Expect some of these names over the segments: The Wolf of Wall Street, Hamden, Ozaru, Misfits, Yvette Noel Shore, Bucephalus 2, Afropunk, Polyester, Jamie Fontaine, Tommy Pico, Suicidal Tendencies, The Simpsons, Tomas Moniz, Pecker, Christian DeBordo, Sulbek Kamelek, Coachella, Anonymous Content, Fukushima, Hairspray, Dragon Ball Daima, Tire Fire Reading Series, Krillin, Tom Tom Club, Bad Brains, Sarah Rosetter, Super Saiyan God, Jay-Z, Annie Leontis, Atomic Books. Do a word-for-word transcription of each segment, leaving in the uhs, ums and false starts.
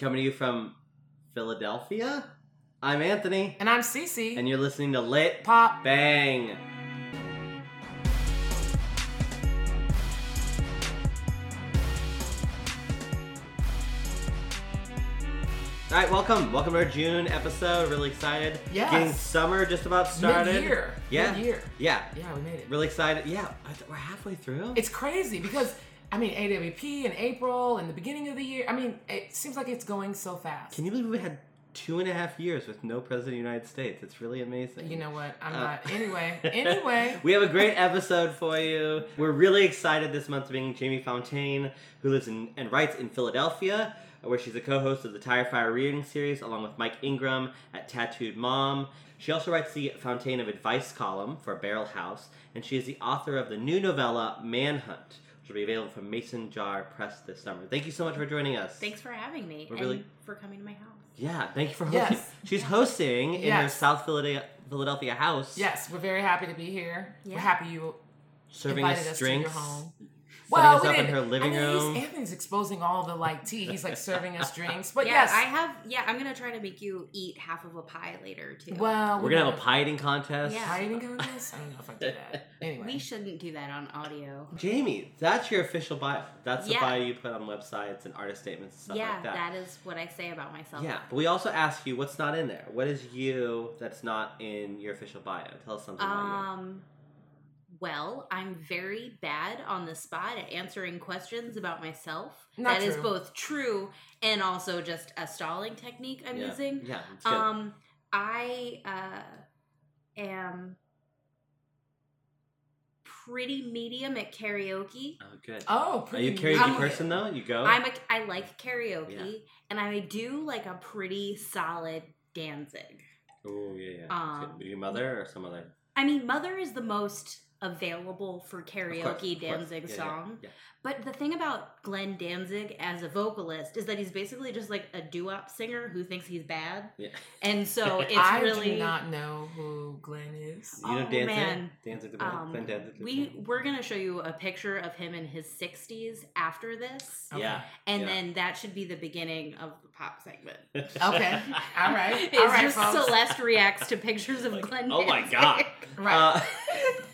Coming to you from Philadelphia, I'm Anthony. And I'm Cece. And you're listening to Lit Pop Bang. All right, welcome. Welcome to our June episode. Really excited. Yeah. Getting summer just about started. Mid-year. Yeah. Mid-year. Yeah. Yeah, we made it. Really excited. Yeah, we're halfway through. It's crazy because, I mean, A W P in April and the beginning of the year. I mean, it seems like it's going so fast. Can you believe we had two and a half years with no president of the United States? It's really amazing. You know what? I'm uh, not. Anyway. Anyway. We have a great episode for you. We're really excited this month to bring Jamie Fontaine, who lives in and writes in Philadelphia, where she's a co-host of the Tire Fire Reading Series, along with Mike Ingram at Tattooed Mom. She also writes the Fountain of Advice column for Barrel House, and she is the author of the new novella, Manhunt, which will be available from Mason Jar Press this summer. Thank you so much for joining us. Thanks for having me, We're and really... for coming to my house. Yeah, thank you for hosting. Yes. She's hosting yes. in her South Philadelphia house. Yes, we're very happy to be here. Yeah. We're happy you Serving invited us, us drinks. to your home. Well, we up in her living I mean, room. He's, Anthony's exposing all the like tea. He's like serving us drinks. But yeah, yes, I have. Yeah, I'm gonna try to make you eat half of a pie later too. Well, we're, we're gonna, gonna have a pie eating contest. Yeah, pie eating contest. I don't know if I do that. Anyway, we shouldn't do that on audio. Jamie, that's your official bio. That's yeah. the bio you put on websites and artist statements and stuff yeah, like that. Yeah, that is what I say about myself. Yeah, but we also ask you what's not in there. What is you that's not in your official bio? Tell us something. Um. About you. Well, I'm very bad on the spot at answering questions about myself. Not that true. Is both true and also just a stalling technique I'm yeah. using. Yeah, it's good. Um, I uh, am pretty medium at karaoke. Oh, good. Oh, pretty. Are you a karaoke I'm, person though? You go. I'm a. I like karaoke, yeah. and I do like a pretty solid Danzig. Oh yeah. yeah. Um, your mother or some other? I mean, mother is the most available for karaoke of course, of Danzig yeah, song. Yeah, yeah. But the thing about Glenn Danzig as a vocalist is that he's basically just like a doo-wop singer who thinks he's bad. Yeah. And so it's I really... I do not know who Glenn is. You know oh, Danzig? Man. Danzig the band. Um, Glenn Danzig the we, band. We're going to show you a picture of him in his sixties after this. Okay. Yeah. And yeah. then that should be the beginning of the pop segment. Okay. All right. It's All right, just folks. Celeste reacts to pictures of like, Glenn oh Danzig. Oh my God. Right. Uh,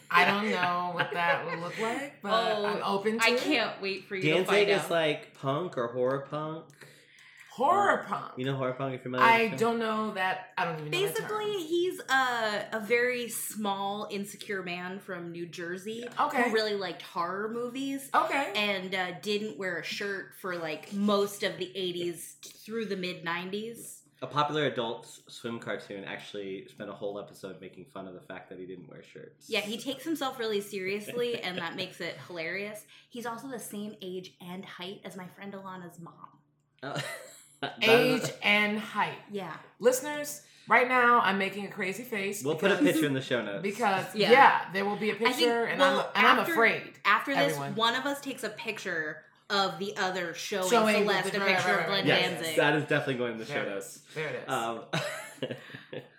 I don't know what that would look like, but oh, I'm open to I it. I can't wait for you Danzig to find out. Danzig is like punk or horror punk. Horror or, punk. You know horror punk if you're familiar with I don't know that. I don't even know Basically, he's a, a very small, insecure man from New Jersey yeah. okay. who really liked horror movies okay. and uh, didn't wear a shirt for like most of the eighties through the mid-nineties. A popular adult swim cartoon actually spent a whole episode making fun of the fact that he didn't wear shirts. Yeah, he takes himself really seriously, and that makes it hilarious. He's also the same age and height as my friend Alana's mom. Oh. Age and height. Yeah. Listeners, right now I'm making a crazy face. We'll because, put a picture in the show notes. Because, yeah, yeah there will be a picture, I think, and, well, I'm, and after, I'm afraid. After this, everyone. one of us takes a picture of the other showing, showing Celeste the, a picture right, right, right. of Glenn yes, Danzig. Yes, that is definitely going in the there show notes. There it is. Um,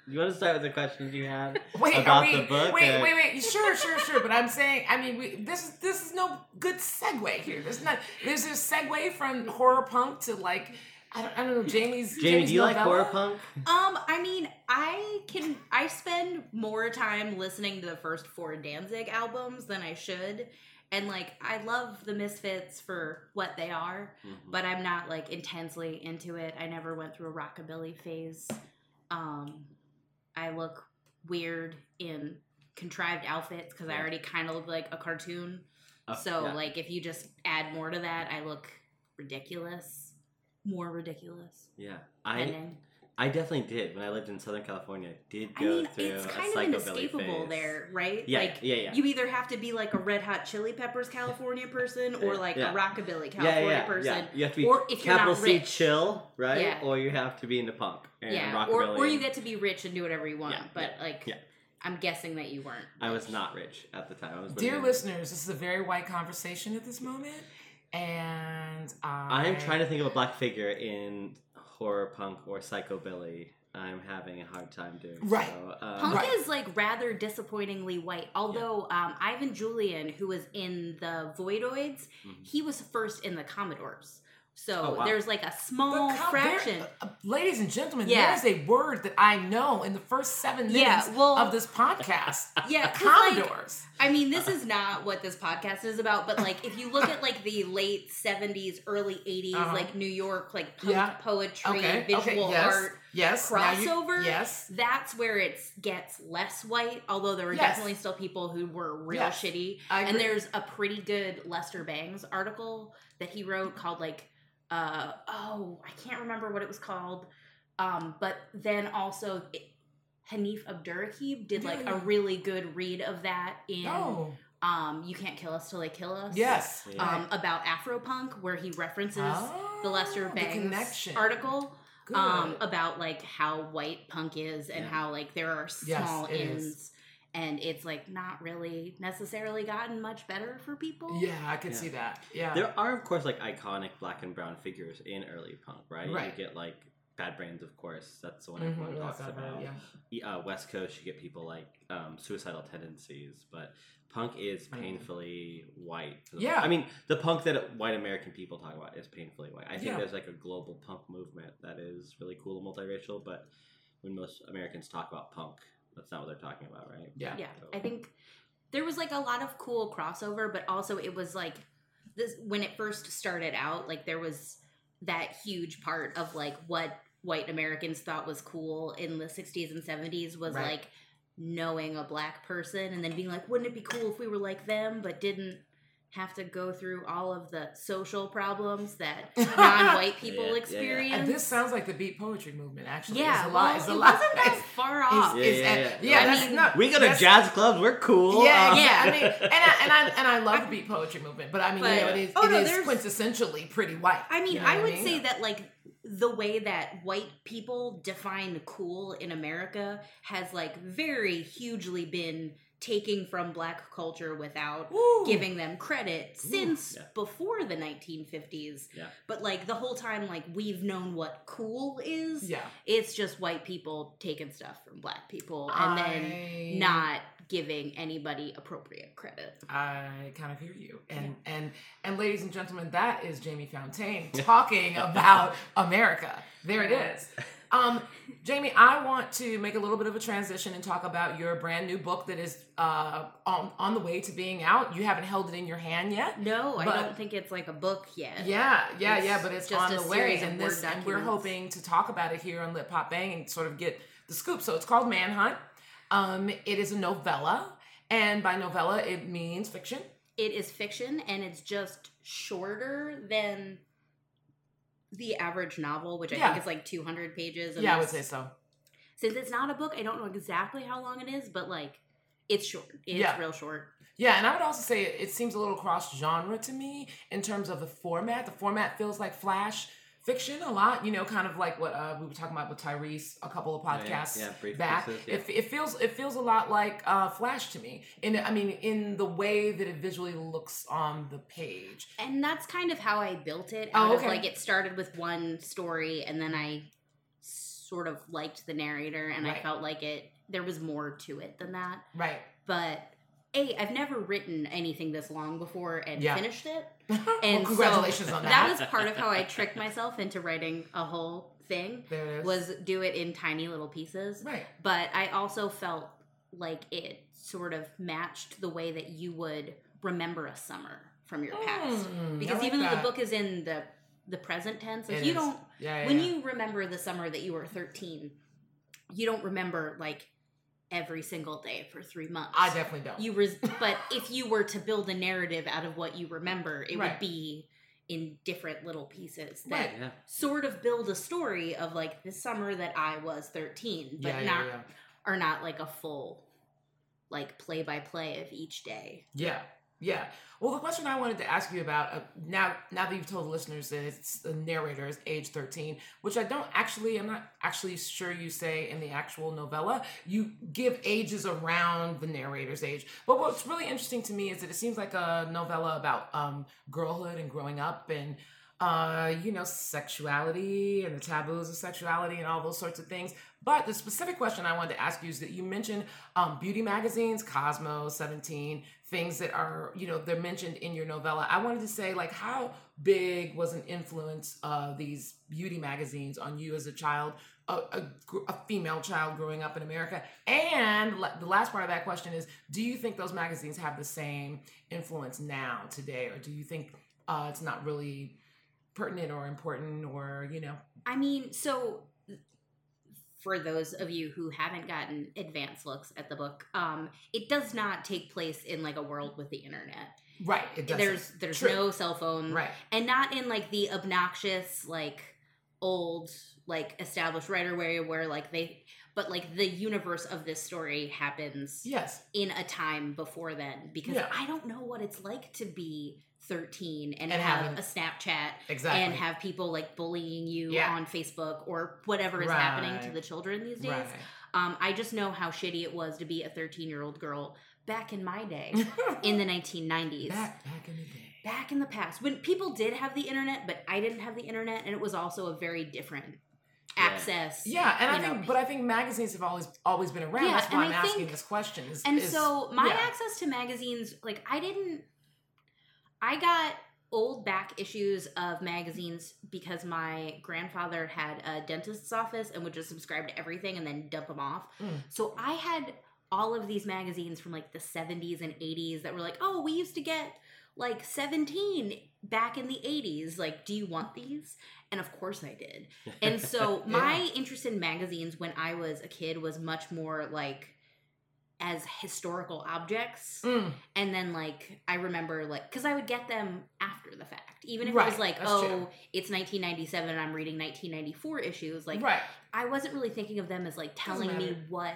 you want to start with the questions you had wait, about we, the book? Wait, and... wait, wait. Sure, sure, sure. But I'm saying, I mean, we, this is this is no good segue here. There's not. There's a segue from horror punk to like, I don't, I don't know, Jamie's. Jamie, Jamie's do you novella? Like horror punk? Um, I mean, I can. I spend more time listening to the first four Danzig albums than I should. And, like, I love the Misfits for what they are, mm-hmm. but I'm not, like, intensely into it. I never went through a rockabilly phase. Um, I look weird in contrived outfits because yeah. I already kind of look like a cartoon. Oh, so, yeah. like, if you just add more to that, I look ridiculous. More ridiculous. Yeah. I... And then, I definitely did. When I lived in Southern California, I did go I mean, through a psychobilly phase. It's kind of inescapable there, right? Yeah, like, yeah, yeah. You either have to be like a Red Hot Chili Peppers California person or like yeah. a rockabilly California yeah, yeah, person. Yeah. You have to be or if capital you're not rich. C chill, right? Yeah. Or you have to be into punk and yeah. rockabilly. Or, or you get to be rich and do whatever you want. Yeah, but yeah, like... Yeah. I'm guessing that you weren't. I was not rich at the time. I was Dear listeners, this is a very white conversation at this moment. And I... I'm trying to think of a black figure in... horror punk or psychobilly, I'm having a hard time doing right. so. Um, punk right. is like rather disappointingly white, although yeah. um, Ivan Julian, who was in the Voidoids, mm-hmm. he was first in the Commodores. So oh, wow. there's like a small com- fraction. Uh, uh, ladies and gentlemen, yeah. there is a word that I know in the first seven minutes yeah, well, of this podcast. Yeah, Commodores. Like, I mean, this is not what this podcast is about, but like if you look at like the late seventies, early eighties, uh-huh. like New York, like punk yeah. poetry, okay. visual okay. Yes. art, yes. crossover, you, yes. that's where it gets less white, although there were yes. definitely still people who were real yes. shitty. And there's a pretty good Lester Bangs article that he wrote called like, Uh oh, I can't remember what it was called. Um, but then also it, Hanif Abdurraqib did yeah. like a really good read of that in oh. um You Can't Kill Us Till They Kill Us. Yes. Um yeah. about Afropunk, where he references oh, the Lester Bangs the article. Good. Um about like how white punk is and yeah. how like there are small yes, ins. Is. And it's, like, not really necessarily gotten much better for people. Yeah, I can yeah. see that. Yeah. There are, of course, like, iconic black and brown figures in early punk, right? Right. You get, like, Bad Brains, of course. That's the one mm-hmm. everyone talks about. Yeah. Uh, West Coast, you get people like um, Suicidal Tendencies. But punk is painfully mm-hmm. white. Yeah. Point. I mean, the punk that white American people talk about is painfully white. I think yeah. there's, like, a global punk movement that is really cool and multiracial. But when most Americans talk about punk... That's not what they're talking about, right? Yeah. Yeah. So. I think there was like a lot of cool crossover, but also it was like this when it first started out, like there was that huge part of like what white Americans thought was cool in the sixties and seventies was right. like knowing a black person and then being like, wouldn't it be cool if we were like them, but didn't have to go through all of the social problems that non-white people yeah, experience. Yeah. And this sounds like the beat poetry movement, actually. Yeah, it's a well, lot. It's a it lot. wasn't that far off. It's, it's, yeah, yeah, yeah. yeah that's, mean, not, we go to jazz clubs. We're cool. Yeah, um, yeah. I mean, and I and I and I love the beat poetry movement, but I mean, but, you know, it is, oh, it no, is quintessentially pretty white. I mean, you know I would I mean? say that like the way that white people define cool in America has like very hugely been taking from black culture without Ooh. giving them credit since Ooh, yeah. before the nineteen fifties. Yeah. But like the whole time, like we've known what cool is. Yeah. It's just white people taking stuff from black people and I... then not giving anybody appropriate credit. I kind of hear you. And yeah. and and ladies and gentlemen, that is Jamie Fontaine talking about America. There it is. Um, Jamie, I want to make a little bit of a transition and talk about your brand new book that is uh, on, on the way to being out. You haven't held it in your hand yet. No, but, I don't think it's like a book yet. Yeah, yeah, it's yeah, but it's on the way. And, this, and we're hoping to talk about it here on Lit Pop Bang and sort of get the scoop. So it's called Manhunt. Um, it is a novella. And by novella, it means fiction. It is fiction, and it's just shorter than... the average novel, which I yeah. think is like two hundred pages. Yeah, I would say so. Since it's not a book, I don't know exactly how long it is, but like, it's short. It's yeah. real short. Yeah, and I would also say it seems a little cross-genre to me in terms of the format. The format feels like flash fiction a lot, you know, kind of like what uh, we were talking about with Tyrese a couple of podcasts yeah, yeah, back. Pieces, yeah. It, it feels it feels a lot like uh, Flash to me. In I mean, in the way that it visually looks on the page. And that's kind of how I built it. Out oh, okay. of, like it started with one story, and then I sort of liked the narrator, and right. I felt like it there was more to it than that. Right. But A, I've never written anything this long before and yeah. finished it. And well, congratulations so on that. That was part of how I tricked myself into writing a whole thing, there it is. was do it in tiny little pieces. Right. But I also felt like it sort of matched the way that you would remember a summer from your mm, past. Because like even that. though the book is in the, the present tense, like you is. don't, yeah, yeah, when yeah. you remember the summer that you were thirteen, you don't remember like every single day for three months. I definitely don't. You res- but if you were to build a narrative out of what you remember, it right. would be in different little pieces that right, yeah. sort of build a story of like the summer that I was thirteen, but yeah, not yeah, yeah. are not like a full like play by play of each day. Yeah, yeah. Well, the question I wanted to ask you about uh, now, now that you've told the listeners that it's the narrator is age thirteen, which I don't actually, I'm not actually sure you say in the actual novella. You give ages around the narrator's age. But what's really interesting to me is that it seems like a novella about um, girlhood and growing up and uh, you know, sexuality and the taboos of sexuality and all those sorts of things. But the specific question I wanted to ask you is that you mentioned um, beauty magazines, Cosmo, Seventeen, things that are, you know, they're mentioned in your novella. I wanted to say, like, how big was an influence of these beauty magazines on you as a child, a, a, a female child growing up in America? And the last part of that question is, do you think those magazines have the same influence now, today, or do you think uh, it's not really pertinent or important or, you know? I mean, so... for those of you who haven't gotten advanced looks at the book, um, it does not take place in like a world with the internet. Right. It doesn't. There's there's True. No cell phone. Right. And not in like the obnoxious, like old, like established writer way where like they, but like the universe of this story happens yes. in a time before then. Because yeah. I don't know what it's like to be thirteen and, and have having, a Snapchat exactly. and have people like bullying you yeah. on Facebook or whatever is right. happening to the children these days. Right. Um, I just know how shitty it was to be a thirteen-year-old girl back in my day in the nineteen nineties. Back, back in the day. Back in the past. When people did have the internet, but I didn't have the internet, and it was also a very different access. Yeah, and I know. think, but I think magazines have always always been around. Yeah, that's why I'm I asking think, this question. Is, and is, so my yeah. access to magazines, like I didn't, I got old back issues of magazines because my grandfather had a dentist's office and would just subscribe to everything and then dump them off. Mm. So I had all of these magazines from like the seventies and eighties that were like, oh, we used to get like Seventeen back in the eighties. Like, do you want these? And of course I did. And so yeah. my interest in magazines when I was a kid was much more like as historical objects. Mm. And then like, I remember like, cause I would get them after the fact, even if right. it was like, that's oh, true. It's nineteen ninety-seven and I'm reading nineteen ninety-four issues. Like right. I wasn't really thinking of them as like telling me what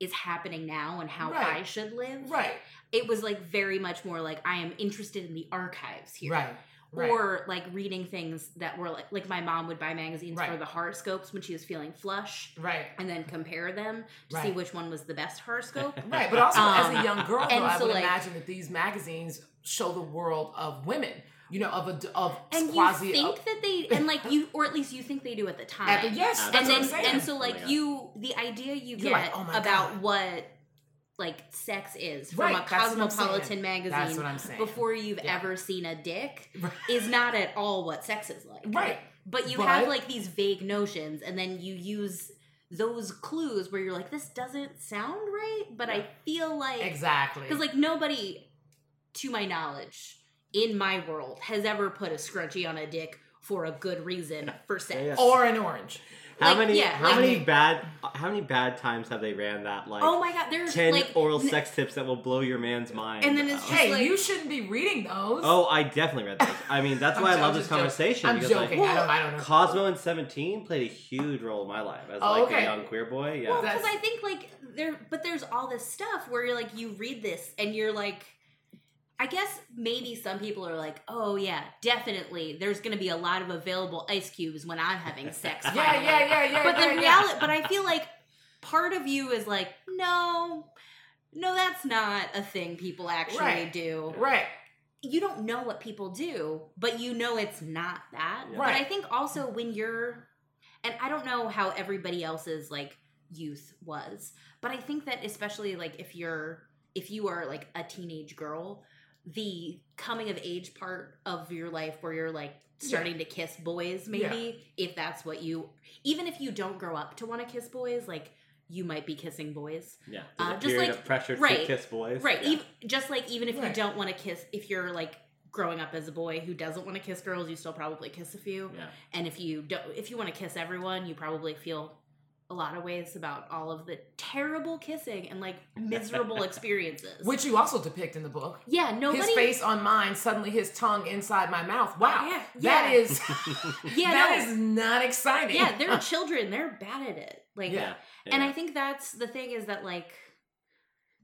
is happening now and how right. I should live. Right. It was like very much more like, I am interested in the archives here. Right. Right. Or like reading things that were like, like my mom would buy magazines right. for the horoscopes when she was feeling flush. Right. And then compare them to right. see which one was the best horoscope. Right. But also um, as a young girl, though, I so would like, imagine that these magazines show the world of women, you know, of a, of and quasi. And you think of, that they, and like you, or at least you think they do at the time. At the, yes. Uh, that's and what then, I'm saying. And so like oh you, the idea you You're get like, oh about God. What. Like sex is from right, a cosmopolitan magazine that's what I'm saying. Before you've yeah. ever seen a dick right. is not at all what sex is like. Right. But you but have like these vague notions and then you use those clues where you're like, this doesn't sound right, but yeah. I feel like exactly. Because like nobody, to my knowledge, in my world has ever put a scrunchie on a dick for a good reason for sex. Yes. Or an orange. How like, many yeah, how like, many bad how many bad times have they ran that like oh my God, there's ten like, oral n- sex tips that will blow your man's mind. And then it's just hey, like, you shouldn't be reading those. Oh, I definitely read those. I mean that's why I love this joking. Conversation. I'm because joking. Like, I, don't, I don't know. Cosmo and Seventeen played a huge role in my life as oh, like okay. a young queer boy. Yeah. Well, because I think like there but there's all this stuff where you're like you read this and you're like I guess maybe some people are like, oh, yeah, definitely. There's going to be a lot of available ice cubes when I'm having sex. yeah, yeah, yeah, yeah. But yeah, the yeah. reality, but I feel like part of you is like, no, no, that's not a thing people actually right. do. Right. You don't know what people do, but you know it's not that. Yeah. Right. But I think also when you're, and I don't know how everybody else's like youth was, but I think that especially like if you're, if you are like a teenage girl, the coming of age part of your life where you're like starting yeah. to kiss boys maybe yeah. if that's what you even if you don't grow up to want to kiss boys like you might be kissing boys yeah uh, just like of pressure right, to kiss boys right yeah. even, just like even if right. you don't want to kiss if you're like growing up as a boy who doesn't want to kiss girls you still probably kiss a few yeah. and if you don't if you want to kiss everyone you probably feel a lot of ways about all of the terrible kissing and like miserable experiences, which you also depict in the book. Yeah, nobody. His face on mine, suddenly his tongue inside my mouth. Wow, yeah, that yeah. is yeah, that no. is not exciting. Yeah, they're children; they're bad at it. Like, yeah. Yeah. And I think that's the thing is that like,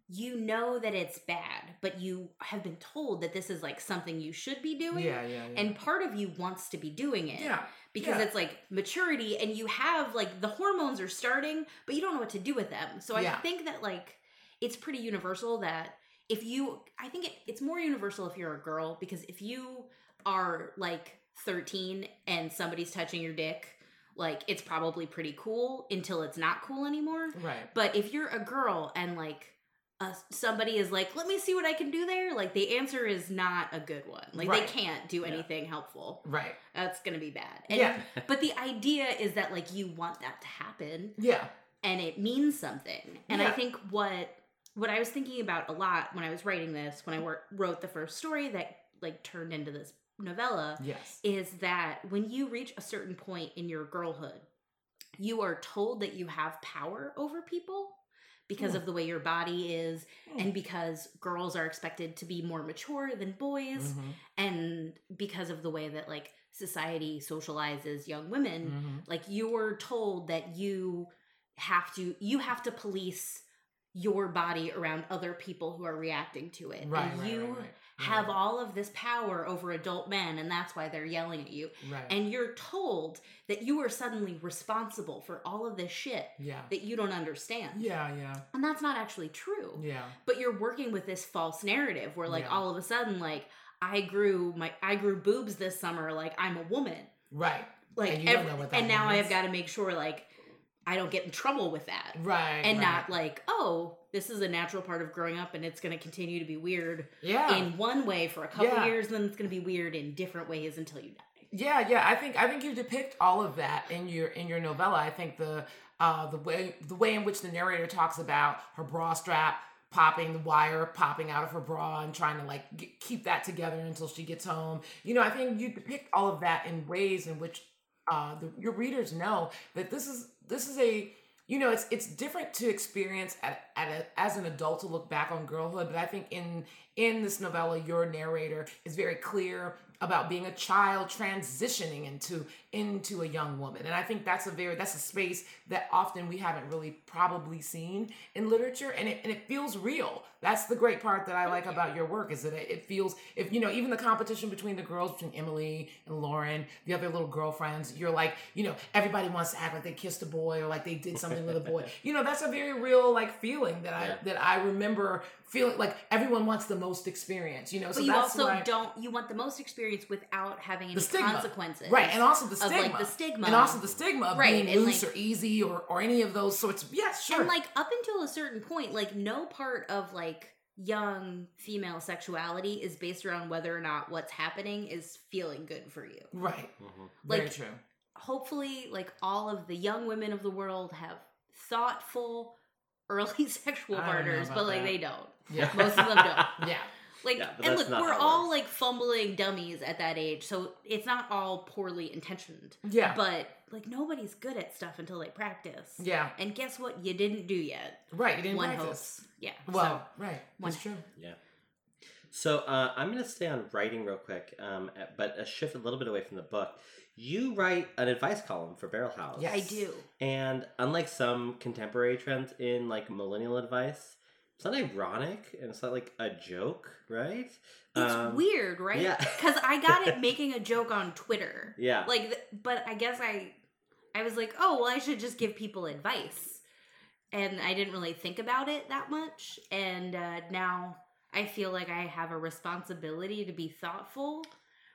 you know that it's bad, but you have been told that this is like something you should be doing. Yeah, yeah, yeah. And part of you wants to be doing it. Yeah. Because yeah. it's like maturity and you have like the hormones are starting, but you don't know what to do with them. So I yeah. think that like it's pretty universal that if you, I think it, it's more universal if you're a girl because if you are like thirteen and somebody's touching your dick, like, it's probably pretty cool until it's not cool anymore. Right. But if you're a girl and, like, uh, somebody is like, let me see what I can do there, like, the answer is not a good one. Like, right. They can't do anything yeah. helpful. Right. That's going to be bad. And yeah. If, but the idea is that, like, you want that to happen. Yeah. And it means something. And yeah. I think what what I was thinking about a lot when I was writing this, when I wor- wrote the first story that, like, turned into this novella, yes. is that when you reach a certain point in your girlhood, you are told that you have power over people because mm. of the way your body is mm. and because girls are expected to be more mature than boys mm-hmm. and because of the way that, like, society socializes young women, mm-hmm. like, you're told that you have to you have to police your body around other people who are reacting to it. Right, and right, you right, right. have right. all of this power over adult men, and that's why they're yelling at you. Right. And you're told that you are suddenly responsible for all of this shit yeah. that you don't understand. Yeah, yeah. And that's not actually true. Yeah. But you're working with this false narrative where, like, yeah. all of a sudden, like, I grew my I grew boobs this summer, like, I'm a woman. Right. Like, and you every, don't know what that and now means. I've got to make sure, like, I don't get in trouble with that. Right. And right. not like, oh, this is a natural part of growing up and it's going to continue to be weird yeah. in one way for a couple yeah. years, and then it's going to be weird in different ways until you die. Yeah, yeah. I think I think you depict all of that in your in your novella. I think the uh, the way the way in which the narrator talks about her bra strap popping, the wire popping out of her bra and trying to, like, get, keep that together until she gets home. You know, I think you depict all of that in ways in which uh, the, your readers know that this is This is a, you know, it's it's different to experience at, at a, as an adult to look back on girlhood. But I think in in this novella, your narrator is very clear about being a child transitioning into into a young woman, and I think that's a very that's a space that often we haven't really probably seen in literature, and it and it feels real. That's the great part that I like about your work, is that it, it feels, if you know, even the competition between the girls, between Emily and Lauren, the other little girlfriends, you're like, you know, everybody wants to act like they kissed a boy or like they did something with a boy. You know, that's a very real, like, feeling that I yeah. that I remember feeling, like everyone wants the most experience. You know, so but you that's also I, don't you want the most experience without having any consequences, right? And also the Stigma. Of, like, the stigma. And also the stigma of right. being and loose, like, or easy or, or any of those sorts. Yes, sure. And, like, up until a certain point, like, no part of, like, young female sexuality is based around whether or not what's happening is feeling good for you. Right. Mm-hmm. Like, very true. Hopefully, like, all of the young women of the world have thoughtful early sexual partners, but, like, that. They don't. Yeah. Most of them don't. Yeah. Like, yeah, and look, we're all, like, fumbling dummies at that age, so it's not all poorly intentioned. Yeah. But, like, nobody's good at stuff until they practice. Yeah. And guess what? You didn't do yet. Right. You didn't one practice. Hope. Yeah. Well, so, right. That's true. Yeah. So uh, I'm going to stay on writing real quick, um, but a shift a little bit away from the book. You write an advice column for Barrel House. Yes, I do. And unlike some contemporary trends in, like, millennial advice, it's not ironic, and it's not, like, a joke, right? It's um, weird, right? Yeah. Because I got it making a joke on Twitter. Yeah. Like, but I guess I, I was like, oh, well, I should just give people advice. And I didn't really think about it that much. And uh, now I feel like I have a responsibility to be thoughtful,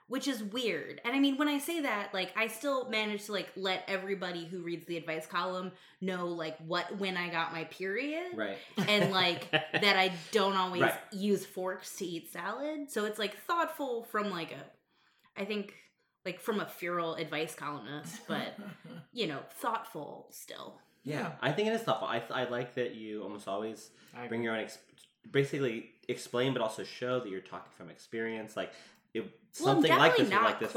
which is weird. And I mean, when I say that, like, I still manage to, like, let everybody who reads the advice column know, like, what, when I got my period. Right. And, like, that I don't always right. use forks to eat salad. So it's, like, thoughtful from, like, a, I think, like, from a feral advice columnist, but, you know, thoughtful still. Yeah. yeah. I think it is thoughtful. I, I like that you almost always bring your own, ex- basically explain, but also show that you're talking from experience. Like, It, well, something I'm definitely like this, not like this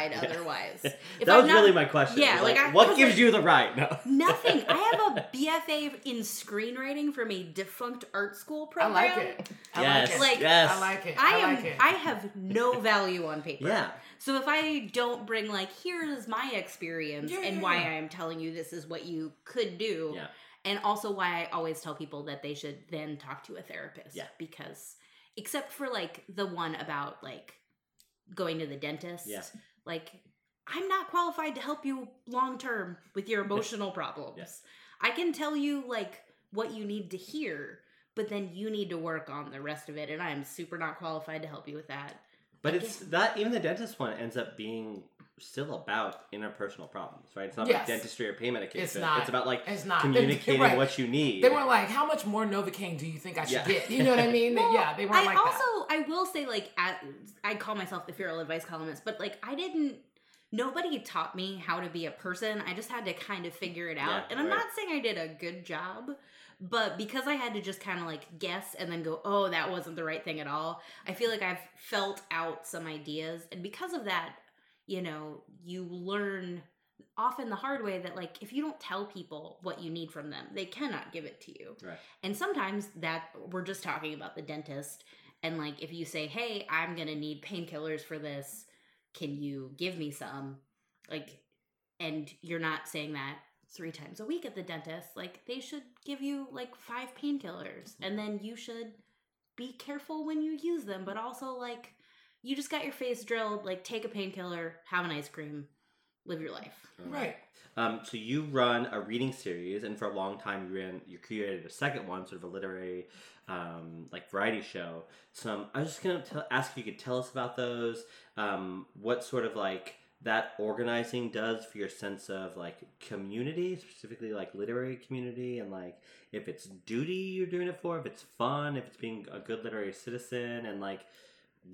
qualified otherwise. Yeah. If that I'm was not, really my question. Yeah, like, like I, what gives like, you the right? No. Nothing. I have a B F A in screenwriting from a defunct art school program. I like it. I yes, like it. Yes. I like it. I, I am. Like it. I have no value on paper. Yeah. So if I don't bring, like, here is my experience yeah, and yeah, why yeah. I am telling you this is what you could do, yeah. and also why I always tell people that they should then talk to a therapist. Yeah. Because except for, like, the one about, like, going to the dentist. Yeah. Like, I'm not qualified to help you long term with your emotional problems. Yes. I can tell you, like, what you need to hear, but then you need to work on the rest of it, and I'm super not qualified to help you with that. But I it's guess. That even the dentist one ends up being still about interpersonal problems, right? It's not yes. about dentistry or pain medication. It's not. It's about like it's not. communicating right. what you need. They weren't like, how much more Novocaine do you think I should yeah. get? You know what I mean? Well, yeah, they weren't I like also, that. I also, I will say like, at, I call myself the feral advice columnist, but like I didn't, nobody taught me how to be a person. I just had to kind of figure it out. Yeah, and I'm right. not saying I did a good job, but because I had to just kind of like guess and then go, oh, that wasn't the right thing at all. I feel like I've felt out some ideas. And because of that, you know, you learn often the hard way that like if you don't tell people what you need from them, they cannot give it to you. Right. And sometimes that we're just talking about the dentist. And like if you say, hey, I'm going to need painkillers for this. Can you give me some? Like, and you're not saying that three times a week at the dentist. Like, they should give you, like, five painkillers. And then you should be careful when you use them. But also, like, you just got your face drilled. Like, take a painkiller, have an ice cream, live your life. Right. right. Um, so you run a reading series. And for a long time, you ran, you created a second one, sort of a literary, um, like, variety show. So um, I was just going to ask if you could tell us about those. Um, what sort of, like... that organizing does for your sense of like community, specifically like literary community, and like if it's duty you're doing it for, if it's fun, if it's being a good literary citizen, and like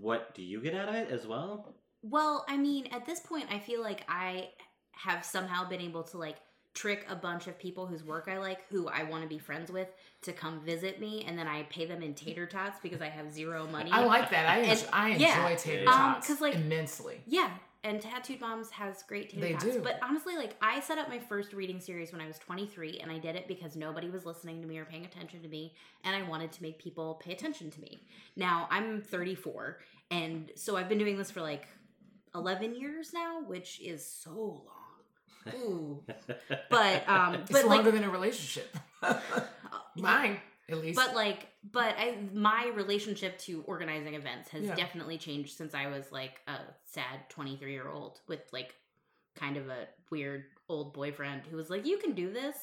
what do you get out of it as well? Well, I mean, at this point I feel like I have somehow been able to like trick a bunch of people whose work I like, who I want to be friends with, to come visit me, and then I pay them in tater tots because I have zero money. I like that. I, and, I enjoy yeah, tater tots um, like, immensely. Yeah. And Tattooed Moms has great tater tots. They do. But honestly, like, I set up my first reading series when I was twenty-three, and I did it because nobody was listening to me or paying attention to me, and I wanted to make people pay attention to me. Now, I'm thirty-four, and so I've been doing this for, like, eleven years now, which is so long. Ooh. but, um... It's but longer like, than a relationship. Mine, at least. But, like... But I, my relationship to organizing events has yeah. definitely changed since I was, like, a sad twenty-three-year-old with, like, kind of a weird old boyfriend who was like, you can do this,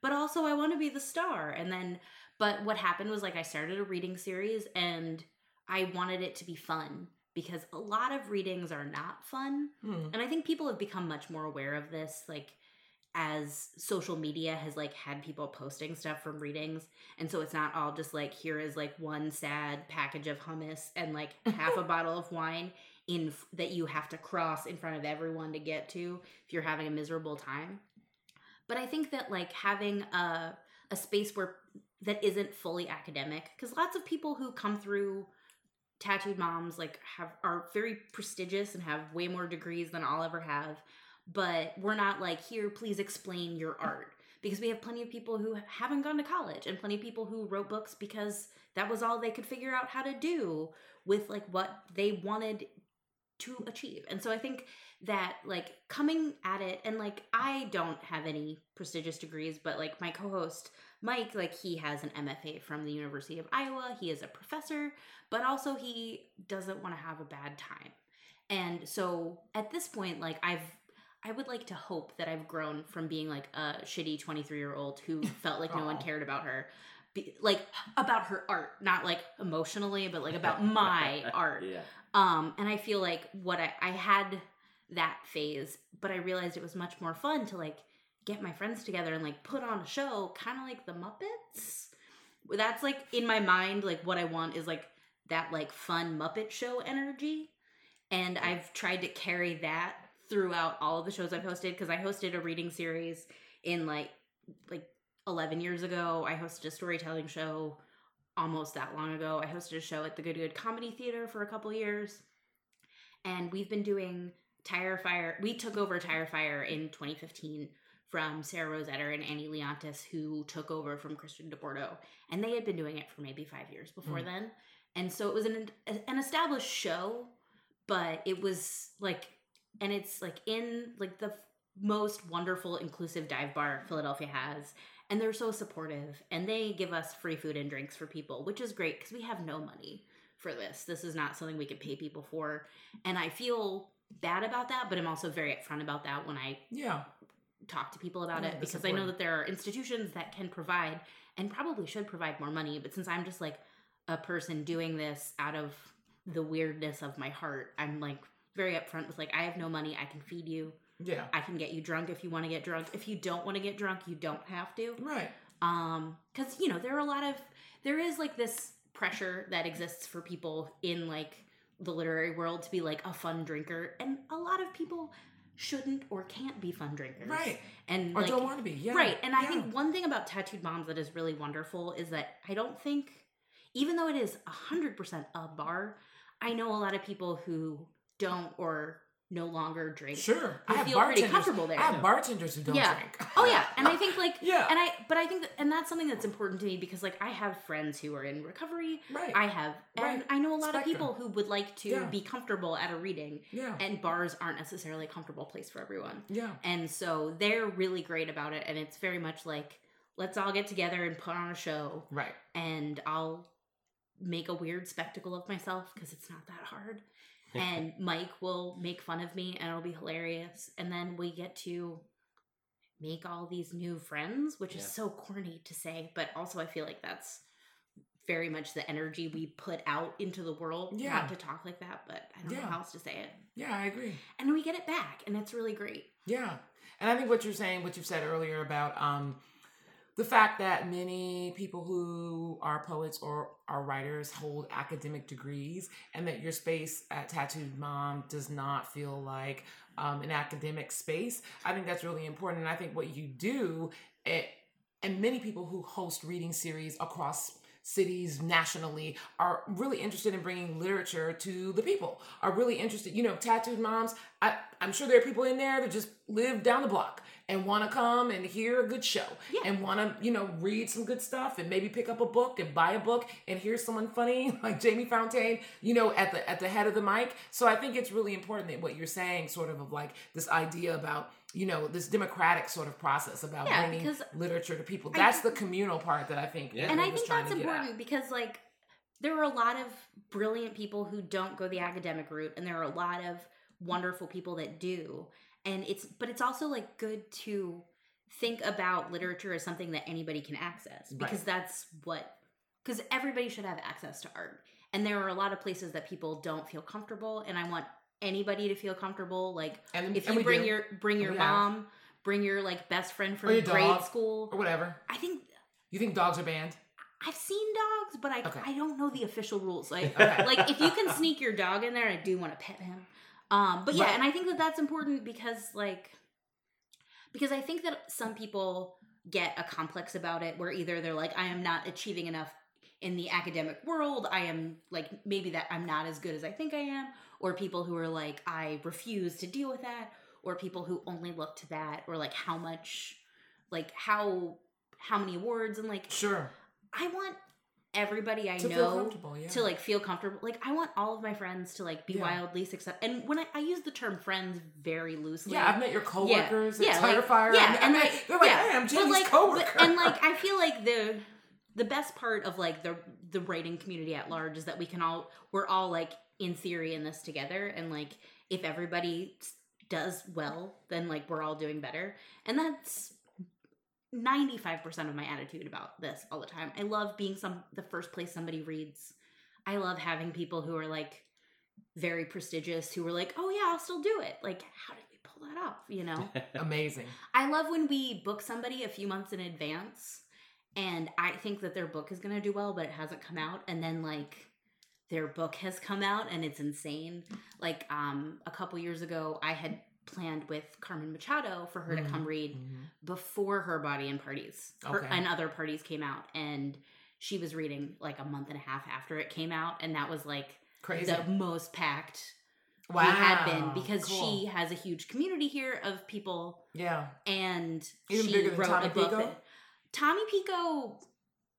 but also I want to be the star. And then, but what happened was, like, I started a reading series, and I wanted it to be fun because a lot of readings are not fun. Mm. And I think people have become much more aware of this, like, as social media has, like, had people posting stuff from readings. And so it's not all just, like, here is, like, one sad package of hummus and, like, half a bottle of wine in f- that you have to cross in front of everyone to get to if you're having a miserable time. But I think that, like, having a, a space where that isn't fully academic, because lots of people who come through Tattooed Moms, like, have are very prestigious and have way more degrees than I'll ever have. But we're not like, here, please explain your art. Because we have plenty of people who haven't gone to college and plenty of people who wrote books because that was all they could figure out how to do with like what they wanted to achieve. And so I think that like coming at it, and like I don't have any prestigious degrees, but like my co-host Mike, like he has an M F A from the University of Iowa. He is a professor, but also he doesn't want to have a bad time. And so at this point, like I've I would like to hope that I've grown from being like a shitty twenty-three-year-old who felt like no one cared about her, Be, like about her art, not like emotionally, but like about my art. Yeah. Um, and I feel like what I, I had that phase, but I realized it was much more fun to like get my friends together and like put on a show, kind of like the Muppets. That's like in my mind, like what I want is like that like fun Muppet show energy. And I've tried to carry that throughout all of the shows I've hosted, because I hosted a reading series in like like eleven years ago. I hosted a storytelling show almost that long ago. I hosted a show at the Good Good Comedy Theater for a couple years. And we've been doing Tire Fire. We took over Tire Fire in twenty fifteen from Sarah Rosetter and Annie Leontis, who took over from Christian DeBordo. And they had been doing it for maybe five years before mm. then. And so it was an an established show, but it was like... And it's, like, in, like, the most wonderful inclusive dive bar Philadelphia has. And they're so supportive. And they give us free food and drinks for people, which is great because we have no money for this. This is not something we could pay people for. And I feel bad about that, but I'm also very upfront about that when I yeah. talk to people about yeah, it. Because I know that there are institutions that can provide and probably should provide more money. But since I'm just, like, a person doing this out of the weirdness of my heart, I'm, like... very upfront with like, I have no money, I can feed you. Yeah. I can get you drunk if you want to get drunk. If you don't want to get drunk, you don't have to. Right. Um, because, you know, there are a lot of, there is like this pressure that exists for people in like the literary world to be like a fun drinker. And a lot of people shouldn't or can't be fun drinkers. Right. And or like, don't want to be. Yeah. Right. And yeah. I think one thing about Tattooed Moms that is really wonderful is that I don't think, even though it is one hundred percent a bar, I know a lot of people who don't or no longer drink. Sure. I feel pretty comfortable there. I have bartenders who don't yeah. drink. Oh yeah. And I think like yeah. and I but I think that, and that's something that's important to me because like I have friends who are in recovery. Right. I have and right. I know a lot Spectrum. of people who would like to yeah. be comfortable at a reading. Yeah. And bars aren't necessarily a comfortable place for everyone. Yeah. And so they're really great about it, and it's very much like, let's all get together and put on a show. Right. And I'll make a weird spectacle of myself because it's not that hard. And Mike will make fun of me, and it'll be hilarious. And then we get to make all these new friends, which yeah. is so corny to say. But also, I feel like that's very much the energy we put out into the world. Yeah. Not to talk like that, but I don't yeah. know how else to say it. Yeah, I agree. And we get it back, and it's really great. Yeah. And I think what you're saying, what you've said earlier about um, the fact that many people who are poets or are writers hold academic degrees, and that your space at Tattooed Mom does not feel like um, an academic space. I think that's really important. And I think what you do, it, and many people who host reading series across cities nationally are really interested in bringing literature to the people, are really interested. You know, Tattooed Moms, I, I'm sure there are people in there that just live down the block and want to come and hear a good show yeah. and want to, you know, read some good stuff and maybe pick up a book and buy a book and hear someone funny like Jamie Fontaine, you know, at the at the head of the mic. So I think it's really important that what you're saying sort of of like this idea about, you know, this democratic sort of process about yeah, bringing literature to people. That's I, the communal part that I think. Yeah. And I think that's important because like there are a lot of brilliant people who don't go the academic route, and there are a lot of wonderful people that do. And it's, but it's also like good to think about literature as something that anybody can access, because right. that's what, because everybody should have access to art. And there are a lot of places that people don't feel comfortable, and I want anybody to feel comfortable. Like and, if and you bring do. your, bring your yeah. mom, bring your like best friend from grade dog, school or whatever. I think, you think dogs are banned? I've seen dogs, but I, okay. I don't know the official rules. Like, okay. like if you can sneak your dog in there, I do want to pet him. Um, but yeah, right. and I think that that's important because like, because I think that some people get a complex about it where either they're like, I am not achieving enough in the academic world. I am like, maybe that I'm not as good as I think I am, or people who are like, I refuse to deal with that, or people who only look to that, or like how much, like how, how many awards and like, sure. I want everybody I to know yeah. to like feel comfortable. Like I want all of my friends to like be yeah. wildly successful. And when I, I use the term friends very loosely. Yeah, I've met your coworkers yeah. at yeah, Tire like, Fire. Yeah, and, and like, they're like, yeah. hey, I'm Jamie's like, coworker. But, and like I feel like the the best part of like the the writing community at large is that we can all we're all like in theory in this together, and like if everybody does well, then like we're all doing better. And that's ninety-five percent of my attitude about this all the time. I love being some the first place somebody reads. I love having people who are like very prestigious who were like, oh yeah, I'll still do it. Like, how did we pull that off? You know? Amazing. I love when we book somebody a few months in advance and I think that their book is going to do well, but it hasn't come out. And then like their book has come out and it's insane. Like um, a couple years ago, I had planned with Carmen Machado for her mm-hmm. to come read mm-hmm. before her Body and Parties her, okay. and Other Parties came out, and she was reading like a month and a half after it came out, and that was like crazy the most packed wow. we had been, because cool. she has a huge community here of people yeah and even she bigger than wrote Tommy a book Pico? That, Tommy Pico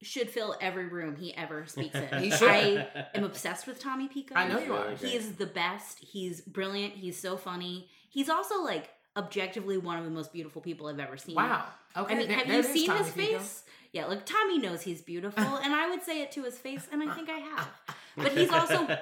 should fill every room he ever speaks in. He should. I am obsessed with Tommy Pico. I know you are. He is the best. He's brilliant. He's so funny. He's also like objectively one of the most beautiful people I've ever seen. Wow. Okay. I mean, there, have you seen Tommy his Pico. Face? Yeah. Like Tommy knows he's beautiful, and I would say it to his face, and I think I have. But he's also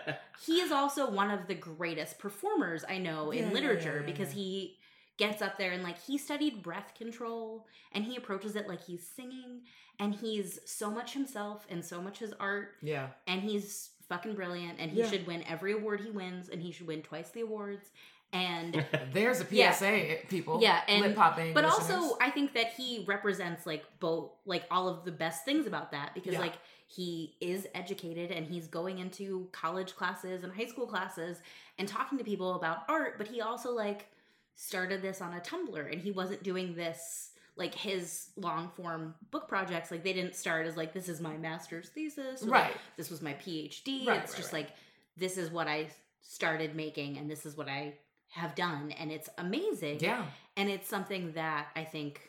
he is also one of the greatest performers I know in yeah, literature yeah, yeah, yeah. because he gets up there and like he studied breath control, and he approaches it like he's singing, and he's so much himself and so much his art. Yeah. And he's fucking brilliant, and he yeah. should win every award he wins, and he should win twice the awards. And there's a P S A, yeah. people. Yeah, and but listeners. Also I think that he represents like both, like all of the best things about that, because yeah. like he is educated and he's going into college classes and high school classes and talking to people about art, but he also like started this on a Tumblr, and he wasn't doing this like his long form book projects. Like they didn't start as like, this is my master's thesis, or, right? Like, this was my P H D. Right, it's right, just right. like this is what I started making, and this is what I have done, and it's amazing. Yeah. And it's something that I think,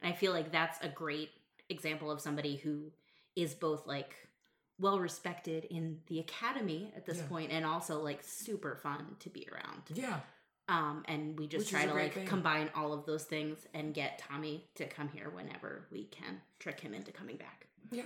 and I feel like that's a great example of somebody who is both like well respected in the academy at this yeah. point, and also like super fun to be around. Yeah. Um, and we just Which try to like thing. combine all of those things and get Tommy to come here whenever we can, trick him into coming back. Yeah.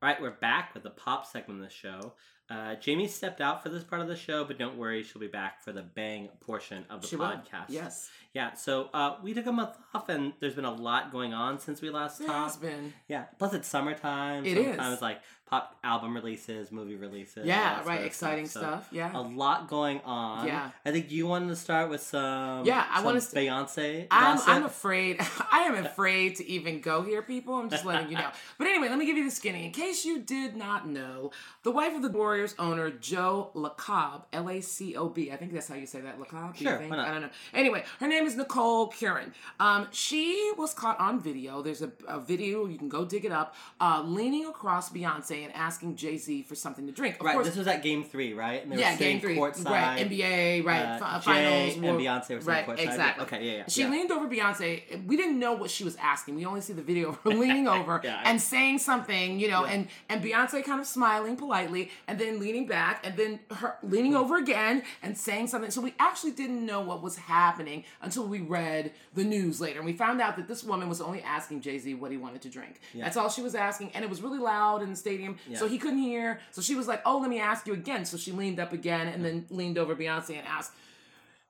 All right, we're back with the pop segment of the show. Uh, Jamie stepped out for this part of the show, but don't worry, she'll be back for the bang portion of the she podcast. Will. Yes. Yeah, so uh, we took a month off, and there's been a lot going on since we last it talked. It has been. Yeah, plus it's summertime. It is. Sometimes, like, pop album releases, movie releases. Yeah, right, sort of exciting stuff. stuff. So yeah. A lot going on. Yeah. I think you wanted to start with some, yeah, I some st- Beyonce. I'm, I'm afraid. I am afraid to even go here, people. I'm just letting you know. But anyway, let me give you the skinny. In case you did not know, the wife of the Warriors owner Joe LaCob, L A C O B. I think that's how you say that, LaCob. Sure, why not? I don't know. Anyway, her name is Nicole Curran. Um, she was caught on video. There's a, a video, you can go dig it up, uh, leaning across Beyonce and asking Jay-Z for something to drink. Of right, course, this was at Game Three, right? And they yeah, were Game Three. Courtside, right, N B A, right, uh, F- finals. And Beyonce was right, courtside. Exactly. Okay, yeah, yeah. She yeah. leaned over Beyonce. We didn't know what she was asking. We only see the video of her leaning over yeah, and saying something, you know, yeah. and, and Beyonce kind of smiling politely, and then leaning back, and then her leaning over again and saying something. So we actually didn't know what was happening until we read the news later. And we found out that this woman was only asking Jay-Z what he wanted to drink. Yeah. That's all she was asking. And it was really loud in the stadium, yeah. so he couldn't hear. So she was like, oh, let me ask you again. So she leaned up again and then leaned over Beyonce and asked,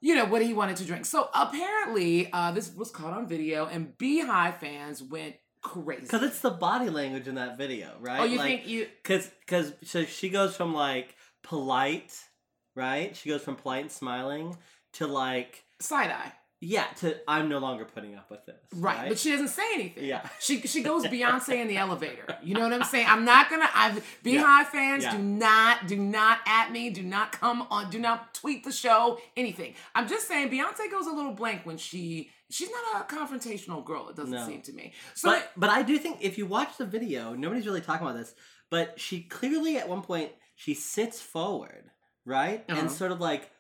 you know, what he wanted to drink. So apparently uh, this was caught on video, and Beehive fans went crazy. Because it's the body language in that video, right? Oh, you like, think you... Because because so she goes from, like, polite, right? She goes from polite and smiling to, like... side-eye. Yeah, to I'm no longer putting up with this. Right, right? But she doesn't say anything. Yeah. She she goes Beyonce in the elevator. You know what I'm saying? I'm not going to... Beehive yeah. fans, yeah. do not, do not at me. Do not come on. Do not tweet the show. Anything. I'm just saying Beyonce goes a little blank when she... She's not a confrontational girl, it doesn't no. seem to me. So, but, it, but I do think, if you watch the video, nobody's really talking about this, but she clearly, at one point, she sits forward, right? Uh-huh. And sort of, like,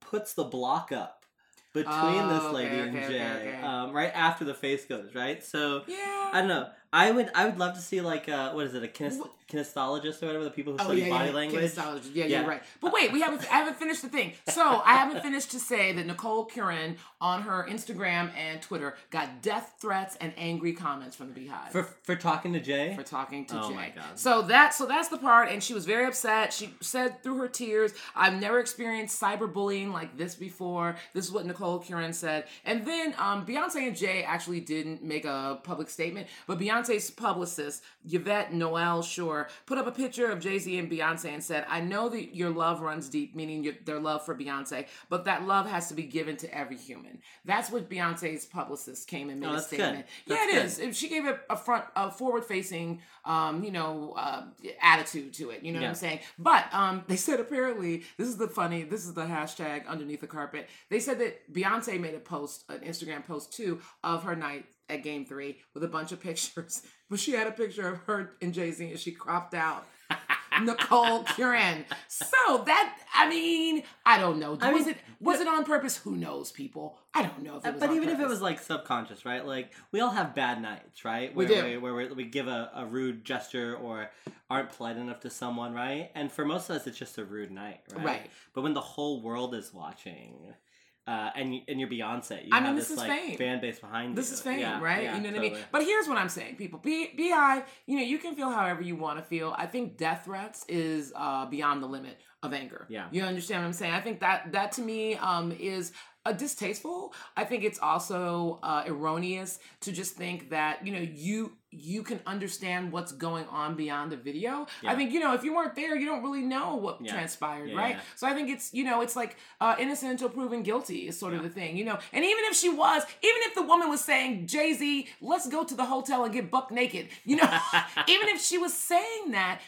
puts the block up between oh, this lady okay, and okay, Jay, okay, okay. Um, right after the face goes, right? So, yeah. I don't know. I would I would love to see, like, a, what is it, a kinest- kinestologist or whatever, the people who study oh, yeah, body yeah. language. Kinestologist, yeah, yeah, you're right. But wait, we haven't, I haven't finished the thing. So I haven't finished to say that Nicole Curran on her Instagram and Twitter got death threats and angry comments from the Beehive. For for talking to Jay? For talking to oh Jay. Oh, my God. So, that, so that's the part, and she was very upset. She said through her tears, I've never experienced cyberbullying like this before. This is what Nicole Curran said. And then um, Beyonce and Jay actually didn't make a public statement, but Beyonce Beyonce's publicist, Yvette Noel Shore, put up a picture of Jay-Z and Beyonce and said, I know that your love runs deep, meaning your, their love for Beyonce, but that love has to be given to every human. That's what Beyonce's publicist came and made oh, a statement. Yeah, it good. Is. She gave it a front, a forward-facing, um, you know, uh, attitude to it. You know yeah. what I'm saying? But um, they said apparently, this is the funny, this is the hashtag underneath the carpet. They said that Beyonce made a post, an Instagram post too, of her night at Game Three with a bunch of pictures. But she had a picture of her and Jay-Z and she cropped out Nicole Curran. So that, I mean, I don't know. I was mean, it was but, it on purpose? Who knows, people? I don't know if it was But on even purpose. If it was like subconscious, right? Like we all have bad nights, right? Where, we do. Where, where we give a, a rude gesture or aren't polite enough to someone, right? And for most of us, it's just a rude night, right? Right. But when the whole world is watching... Uh, and and you're Beyonce. You I mean, have this, this is like, fame. Fan base behind this you. This is fame, yeah, right? Yeah, you know totally. what I mean? But here's what I'm saying, people. B I, you know, you can feel however you want to feel. I think death threats is uh, beyond the limit of anger. Yeah. You understand what I'm saying? I think that, that to me um, is... Uh, distasteful. I think it's also uh, erroneous to just think that, you know, you you can understand what's going on beyond the video. Yeah. I think, you know, if you weren't there, you don't really know what yeah. transpired, yeah, right? Yeah. So I think it's, you know, it's like uh, innocent until proven guilty is sort yeah. of the thing, you know. And even if she was, even if the woman was saying, Jay-Z, let's go to the hotel and get buck naked, you know, even if she was saying that,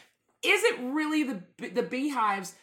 is it really the the Beehive's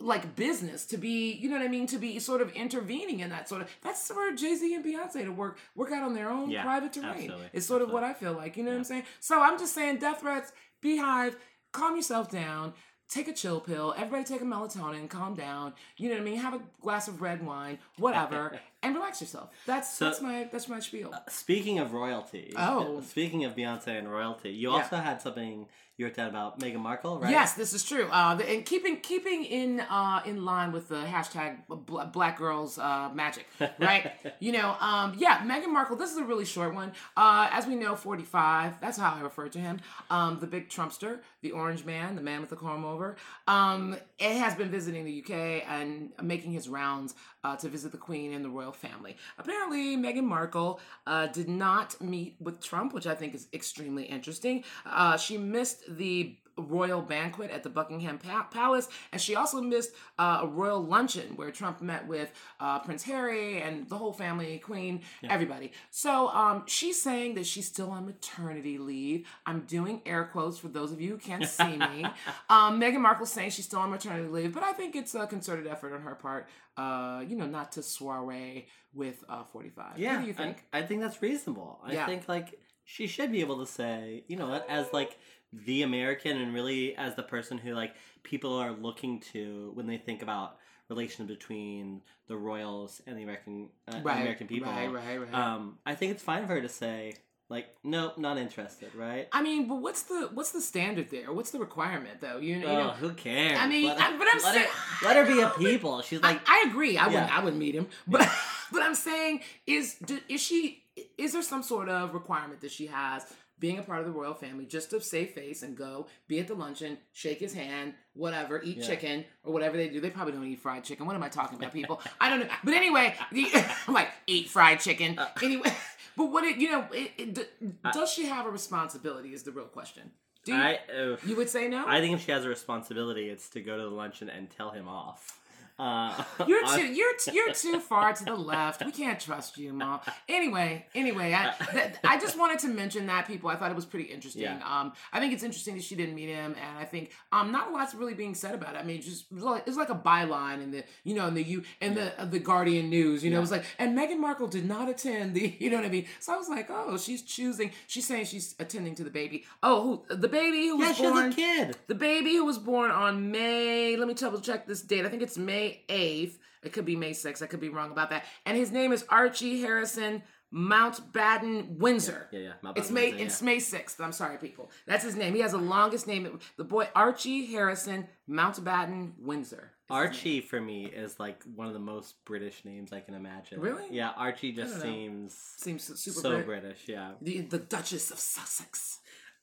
like business to be, you know what I mean, to be sort of intervening in that sort of, that's for Jay-Z and Beyonce to work work out on their own yeah, private terrain. Absolutely. It's sort absolutely. of what I feel like, you know yeah. what I'm saying? So I'm just saying death threats, Beehive, calm yourself down, take a chill pill, everybody take a melatonin, calm down, you know what I mean, have a glass of red wine, whatever, and relax yourself. That's so, that's my that's my spiel. Uh, speaking of royalty, oh. speaking of Beyonce and royalty, you yeah. also had something... You were talking about Meghan Markle, right? Yes, this is true. Uh, the, and keeping keeping in uh, in line with the hashtag bl- Black Girls uh, Magic, right? you know, um, yeah, Meghan Markle, this is a really short one. Uh, as we know, forty-five, that's how I refer to him, um, the big Trumpster, the orange man, the man with the comb over, um, it has been visiting the U K and making his rounds uh, to visit the Queen and the royal family. Apparently, Meghan Markle uh, did not meet with Trump, which I think is extremely interesting. Uh, she missed the royal banquet at the Buckingham Palace, and she also missed uh, a royal luncheon where Trump met with uh, Prince Harry and the whole family, Queen, yeah. everybody. So um, she's saying that she's still on maternity leave. I'm doing air quotes for those of you who can't see me. um, Meghan Markle's saying she's still on maternity leave, but I think it's a concerted effort on her part, uh, you know, not to soiree with uh, forty-five. Yeah, what do you think? I, I think that's reasonable. I yeah. think, like, she should be able to say, you know what, as, like, the American and really as the person who, like, people are looking to when they think about relation between the royals and the American uh, right, American people. Right, right, right. Um, I think it's fine for her to say, like, nope, not interested, right? I mean, but what's the what's the standard there? What's the requirement, though? You know, oh, you know who cares? I mean, let her, I, but I'm let saying... Her, let her be a people. She's like... I, I agree. I, yeah. wouldn't, I wouldn't meet him. But, yeah. but I'm saying, is is she... Is there some sort of requirement that she has... being a part of the royal family, just to save face and go, be at the luncheon, shake his hand, whatever, eat yeah. chicken, or whatever they do. They probably don't eat fried chicken. What am I talking about, people? I don't know. But anyway, the, I'm like, eat fried chicken. Uh, anyway, but what, it, you know, it, it, does she have a responsibility is the real question. Do you, I, uh, you would say no? I think if she has a responsibility, it's to go to the luncheon and tell him off. Uh, you're too you're you're too far to the left. We can't trust you, Mom. Anyway, anyway, I th- I just wanted to mention that, people. I thought it was pretty interesting. Yeah. Um, I think it's interesting that she didn't meet him, and I think um, not a lot's really being said about it. I mean, just like, it's like a byline in the you know in the you and yeah. the uh, the Guardian News. You know, yeah. it was like, and Meghan Markle did not attend the. You know what I mean? So I was like, oh, she's choosing. She's saying she's attending to the baby. Oh, who, the baby who yeah, was born. She has a kid. The baby who was born on May. Let me double check this date. I think it's May. May eighth. It could be May sixth. I could be wrong about that. And his name is Archie Harrison Mountbatten-Windsor. Yeah, yeah. yeah. It's May yeah. It's May sixth. I'm sorry, people. That's his name. He has the longest name. The boy, Archie Harrison Mountbatten-Windsor. Archie, for me, is like one of the most British names I can imagine. Really? Yeah, Archie just seems... Seems super so Brit- British, yeah. The, the Duchess of Sussex.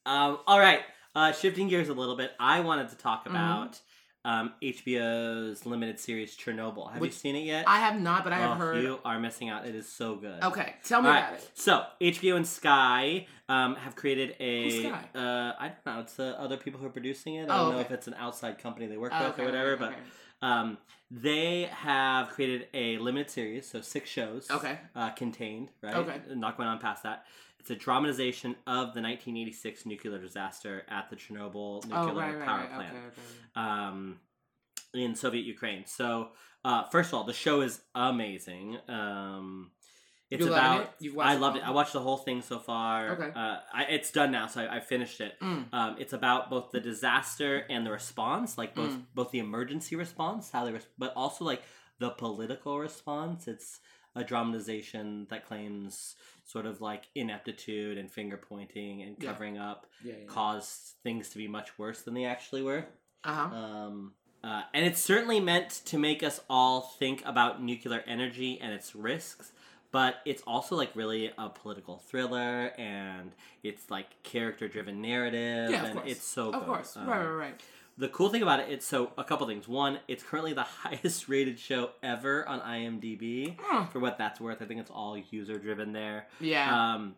Um, all right. Uh, shifting gears a little bit, I wanted to talk about... Mm-hmm. Um, H B O's limited series Chernobyl. Have Which, you seen it yet? I have not, but I have oh, heard. You are missing out. It is so good. Okay, tell me All about right. it. So H B O and Sky um, have created a. Who's Sky? Uh, I don't know. It's the other people who are producing it. I don't oh, okay. know if it's an outside company they work oh, with okay, or whatever, okay, okay. but um, they have created a limited series, so six shows. Okay. Uh, contained, right? Okay. Not going on past that. It's a dramatization of the nineteen eighty-six nuclear disaster at the Chernobyl nuclear oh, right, power right, right. plant okay, okay. Um, in Soviet Ukraine. So, uh, first of all, the show is amazing. Um, it's You're about. It? You've watched I loved it. it. I watched the whole thing so far. Okay. Uh, I, it's done now, so I, I finished it. Mm. Um, it's about both the disaster and the response, like both mm. both the emergency response, how they, res- but also like the political response. It's a dramatization that claims sort of like ineptitude and finger pointing and covering yeah. up yeah, yeah. caused things to be much worse than they actually were. Uh-huh. Um, Uh, and it's certainly meant to make us all think about nuclear energy and its risks, but it's also, like, really a political thriller, and it's, like, character-driven narrative, yeah, and course. It's so good. Of course, um, right, right, right. The cool thing about it, it's so, a couple things. One, it's currently the highest-rated show ever on IMDb, mm. for what that's worth. I think it's all user-driven there. Yeah. Um,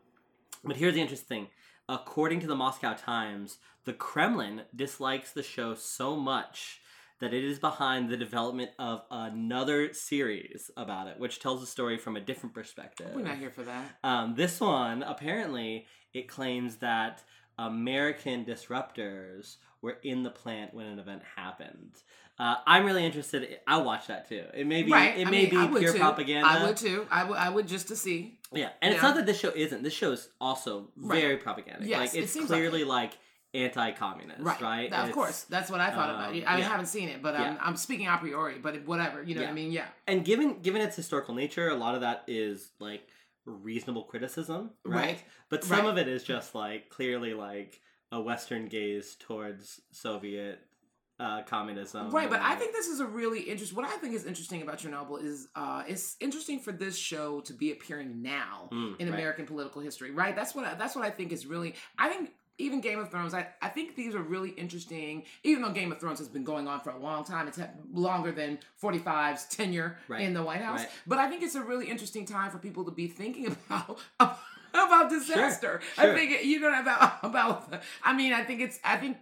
but here's the interesting thing. According to the Moscow Times, the Kremlin dislikes the show so much that it is behind the development of another series about it, which tells the story from a different perspective. We're not here for that. Um, this one, apparently, it claims that American disruptors were in the plant when an event happened. Uh, I'm really interested. I'll watch that too. It may be right. it I may mean, be pure too. propaganda. I would too. I would I would just to see. Yeah, and yeah. it's not that this show isn't. This show is also right. very propagandistic. Yes, like it's it clearly like, it. like anti-communist, right? right? That, of course, that's what I thought um, about. I, mean, yeah. I haven't seen it, but um, yeah. I'm speaking a priori. But whatever, you know yeah. what I mean? Yeah. And given given its historical nature, a lot of that is like reasonable criticism, right? right. But some right. of it is just like clearly like a Western gaze towards Soviet uh, communism. Right, but I think this is a really interesting... What I think is interesting about Chernobyl is uh, it's interesting for this show to be appearing now mm, in right. American political history, right? That's what I, that's what I think is really... I think even Game of Thrones, I, I think these are really interesting, even though Game of Thrones has been going on for a long time. It's longer than forty-five's tenure right. in the White House. Right. But I think it's a really interesting time for people to be thinking about... about About disaster. Sure, sure. I think, you know, about, about, I mean, I think it's, I think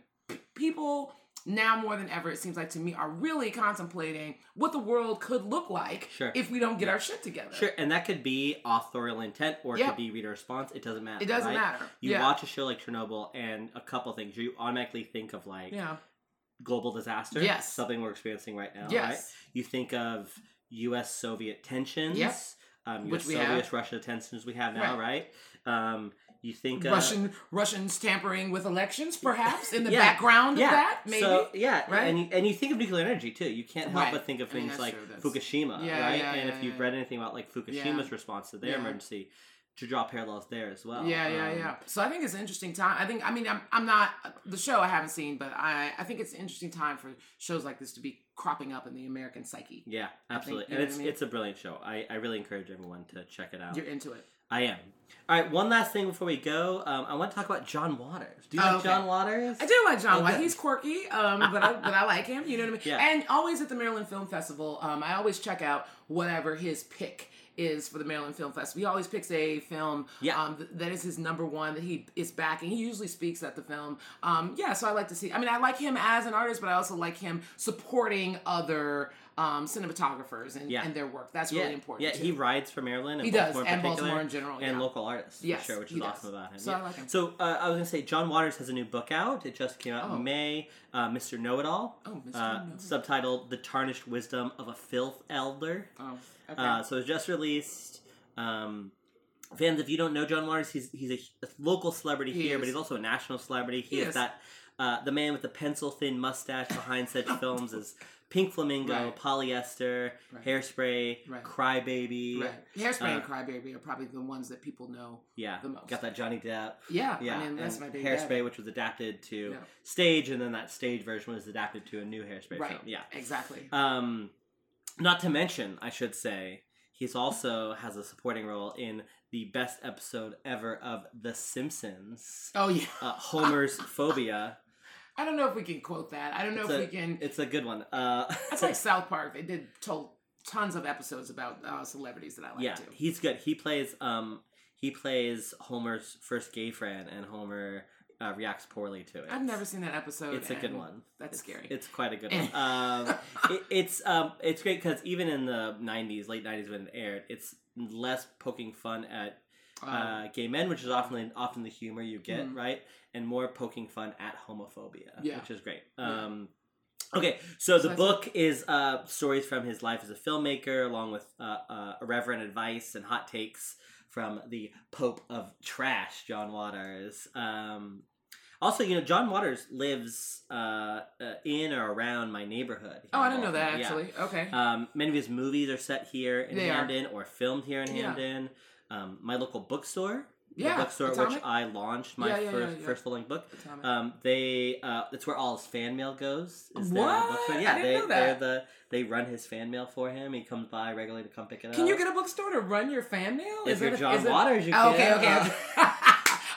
people now more than ever, it seems like to me, are really contemplating what the world could look like sure. if we don't get yeah. our shit together. Sure, and that could be authorial intent or it yeah. could be reader response. It doesn't matter. It doesn't right? matter. You yeah. watch a show like Chernobyl and a couple things, you automatically think of like yeah. global disaster. Yes. Something we're experiencing right now. Yes. Right? You think of U S Soviet tensions. Yes. Um, which we have. Russia tensions we have now, right? right? Um, you think uh, Russian Russians tampering with elections, perhaps in the yeah, background yeah. of that, maybe. So, yeah, right. And you, and you think of nuclear energy too. You can't help right. but think of things like true, Fukushima, yeah, right? Yeah, and yeah, if you've yeah. read anything about like Fukushima's yeah. response to their yeah. emergency, to draw parallels there as well. Yeah, yeah, um, yeah. So I think it's an interesting time. I think I mean I'm I'm not the show I haven't seen, but I I think it's an interesting time for shows like this to be cropping up in the American psyche. Yeah, absolutely. Think, and it's I mean? it's a brilliant show. I, I really encourage everyone to check it out. You're into it. I am. All right, one last thing before we go. Um, I want to talk about John Waters. Do you oh, like okay. John Waters? I do like John okay. Waters. He's quirky, um, but, I, but I like him. You know what I mean? Yeah. And always at the Maryland Film Festival, um, I always check out whatever his pick is for the Maryland Film Festival. He always picks a film yeah. um, that is his number one that he is backing. He usually speaks at the film. Um, yeah, so I like to see... I mean, I like him as an artist, but I also like him supporting other... Um, cinematographers and, yeah. and their work. That's yeah. really important. Yeah, too. He rides for Maryland and he Baltimore does, in particular. And Baltimore in general. And yeah. local artists, yes, for sure, which is awesome about him. So yeah. I like him. So uh, I was going to say, John Waters has a new book out. It just came out oh. in May. Uh, Mister Know-It-All. Oh, Mister Uh, Know-It-All. Subtitled, The Tarnished Wisdom of a Filth Elder. Oh, okay. Uh, so it was just released... Um, fans, if you don't know John Waters, he's he's a, a local celebrity he here, is. but he's also a national celebrity. He, he is, is that... Uh, the man with the pencil-thin mustache behind such films as... Pink Flamingo, right. Polyester, right. Hairspray, right. Crybaby. Right. Hairspray uh, and Crybaby are probably the ones that people know yeah. the most. Got that Johnny Depp. Yeah, yeah. I mean, that's and my big Hairspray, dad. Which was adapted to yeah. stage, and then that stage version was adapted to a new Hairspray right. film. Yeah, exactly. Um, not to mention, I should say, he's also has a supporting role in the best episode ever of The Simpsons. Oh, yeah. Uh, Homer's Phobia. I don't know if we can quote that. I don't know it's if a, we can... It's a good one. Uh, that's like South Park. They did told tons of episodes about uh, celebrities that I like, yeah, too. Yeah, he's good. He plays um, he plays Homer's first gay friend, and Homer uh, reacts poorly to it. I've never seen that episode. It's a good one. That's it's, scary. It's quite a good one. um, it, it's, um, it's great because even in the nineties, late nineties when it aired, it's less poking fun at... Uh, gay men, which is often often the humor you get, mm-hmm. right? And more poking fun at homophobia, yeah. which is great. Um, yeah. Okay, so, so the book it. is uh, stories from his life as a filmmaker, along with uh, uh, irreverent advice and hot takes from the Pope of Trash, John Waters. Um, also, you know, John Waters lives uh, uh, in or around my neighborhood. Oh, I didn't know that, actually. Yeah. Okay. Um, many of his movies are set here in they Hamden are. or filmed here in Hamden. Yeah. Um, my local bookstore yeah, the bookstore, Atomic? Which I launched my yeah, yeah, first, yeah, yeah. first full-length book. Atomic. Um, they uh, it's where all his fan mail goes. Is what? Their yeah, I didn't they know that. The, they run his fan mail for him. He comes by regularly to come pick it up. Can you get a bookstore to run your fan mail? If is you're that John a, is Waters, it... you oh, can. Okay, okay.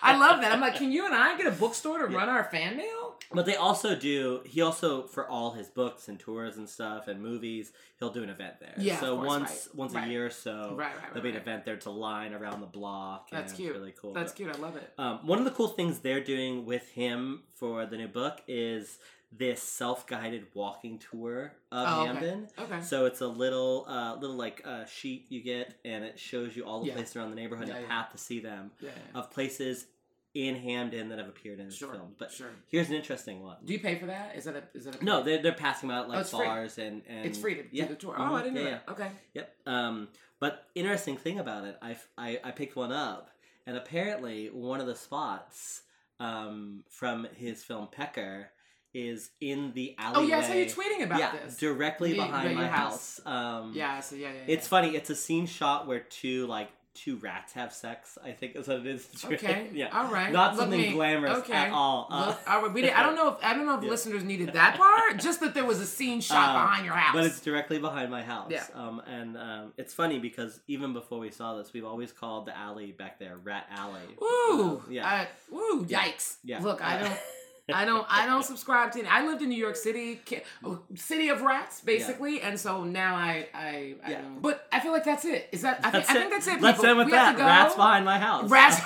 I love that. I'm like, can you and I get a bookstore to yeah. run our fan mail? But they also do, he also, for all his books and tours and stuff and movies, he'll do an event there. Yeah, so of course, once right. once right. a year or so, right, right, right, there'll be an right. event there to line around the block. That's and cute. It's really cool. That's but, cute. I love it. Um, one of the cool things they're doing with him for the new book is this self-guided walking tour of oh, Hamden. Okay. okay. So it's a little, uh, little like uh, sheet you get, and it shows you all the yeah. places around the neighborhood yeah, and a yeah. path to see them yeah, yeah. of places in Hamden that have appeared in sure, the film. But sure. here's an interesting one. Do you pay for that? Is that a is that a No, they're they're passing them out like oh, bars free. and and it's free to do yeah. the tour. Oh, mm-hmm. I didn't yeah, know that. Yeah. Okay. Yep. Um but interesting thing about it, I, I I picked one up, and apparently one of the spots um from his film Pecker is in the alleyway. Oh yeah, I saw you tweeting about yeah, this. Directly the, behind the, my house. house. Um Yeah, so yeah, yeah. It's yeah. funny, it's a scene shot where two like Two rats have sex, I think is what it is. Okay. Yeah. All right. Not Look something me. glamorous okay. at all. Uh, Look, all right. we did, I don't know if I don't know if yeah. listeners needed that part. Just that there was a scene shot um, behind your house. But it's directly behind my house. Yeah. Um, and um, it's funny because even before we saw this, we've always called the alley back there Rat Alley. Ooh. Um, yeah. I, ooh. Yikes. Yeah. Look, I don't. I don't. I don't subscribe to any. I lived in New York City, city of rats, basically, yeah. and so now I. I, I yeah. don't. But I feel like that's it. Is that? I, think, I think that's it. People. Let's end with we that. Rats behind my house. Rats.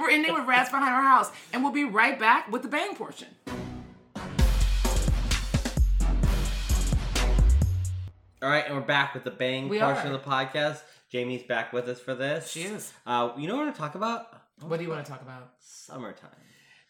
We're ending with rats behind our house, and we'll be right back with the bang portion. All right, and we're back with the bang we portion are. of the podcast. Jamie's back with us for this. She is. Uh, you know what I want to talk about? What do you want to talk about? Summertime.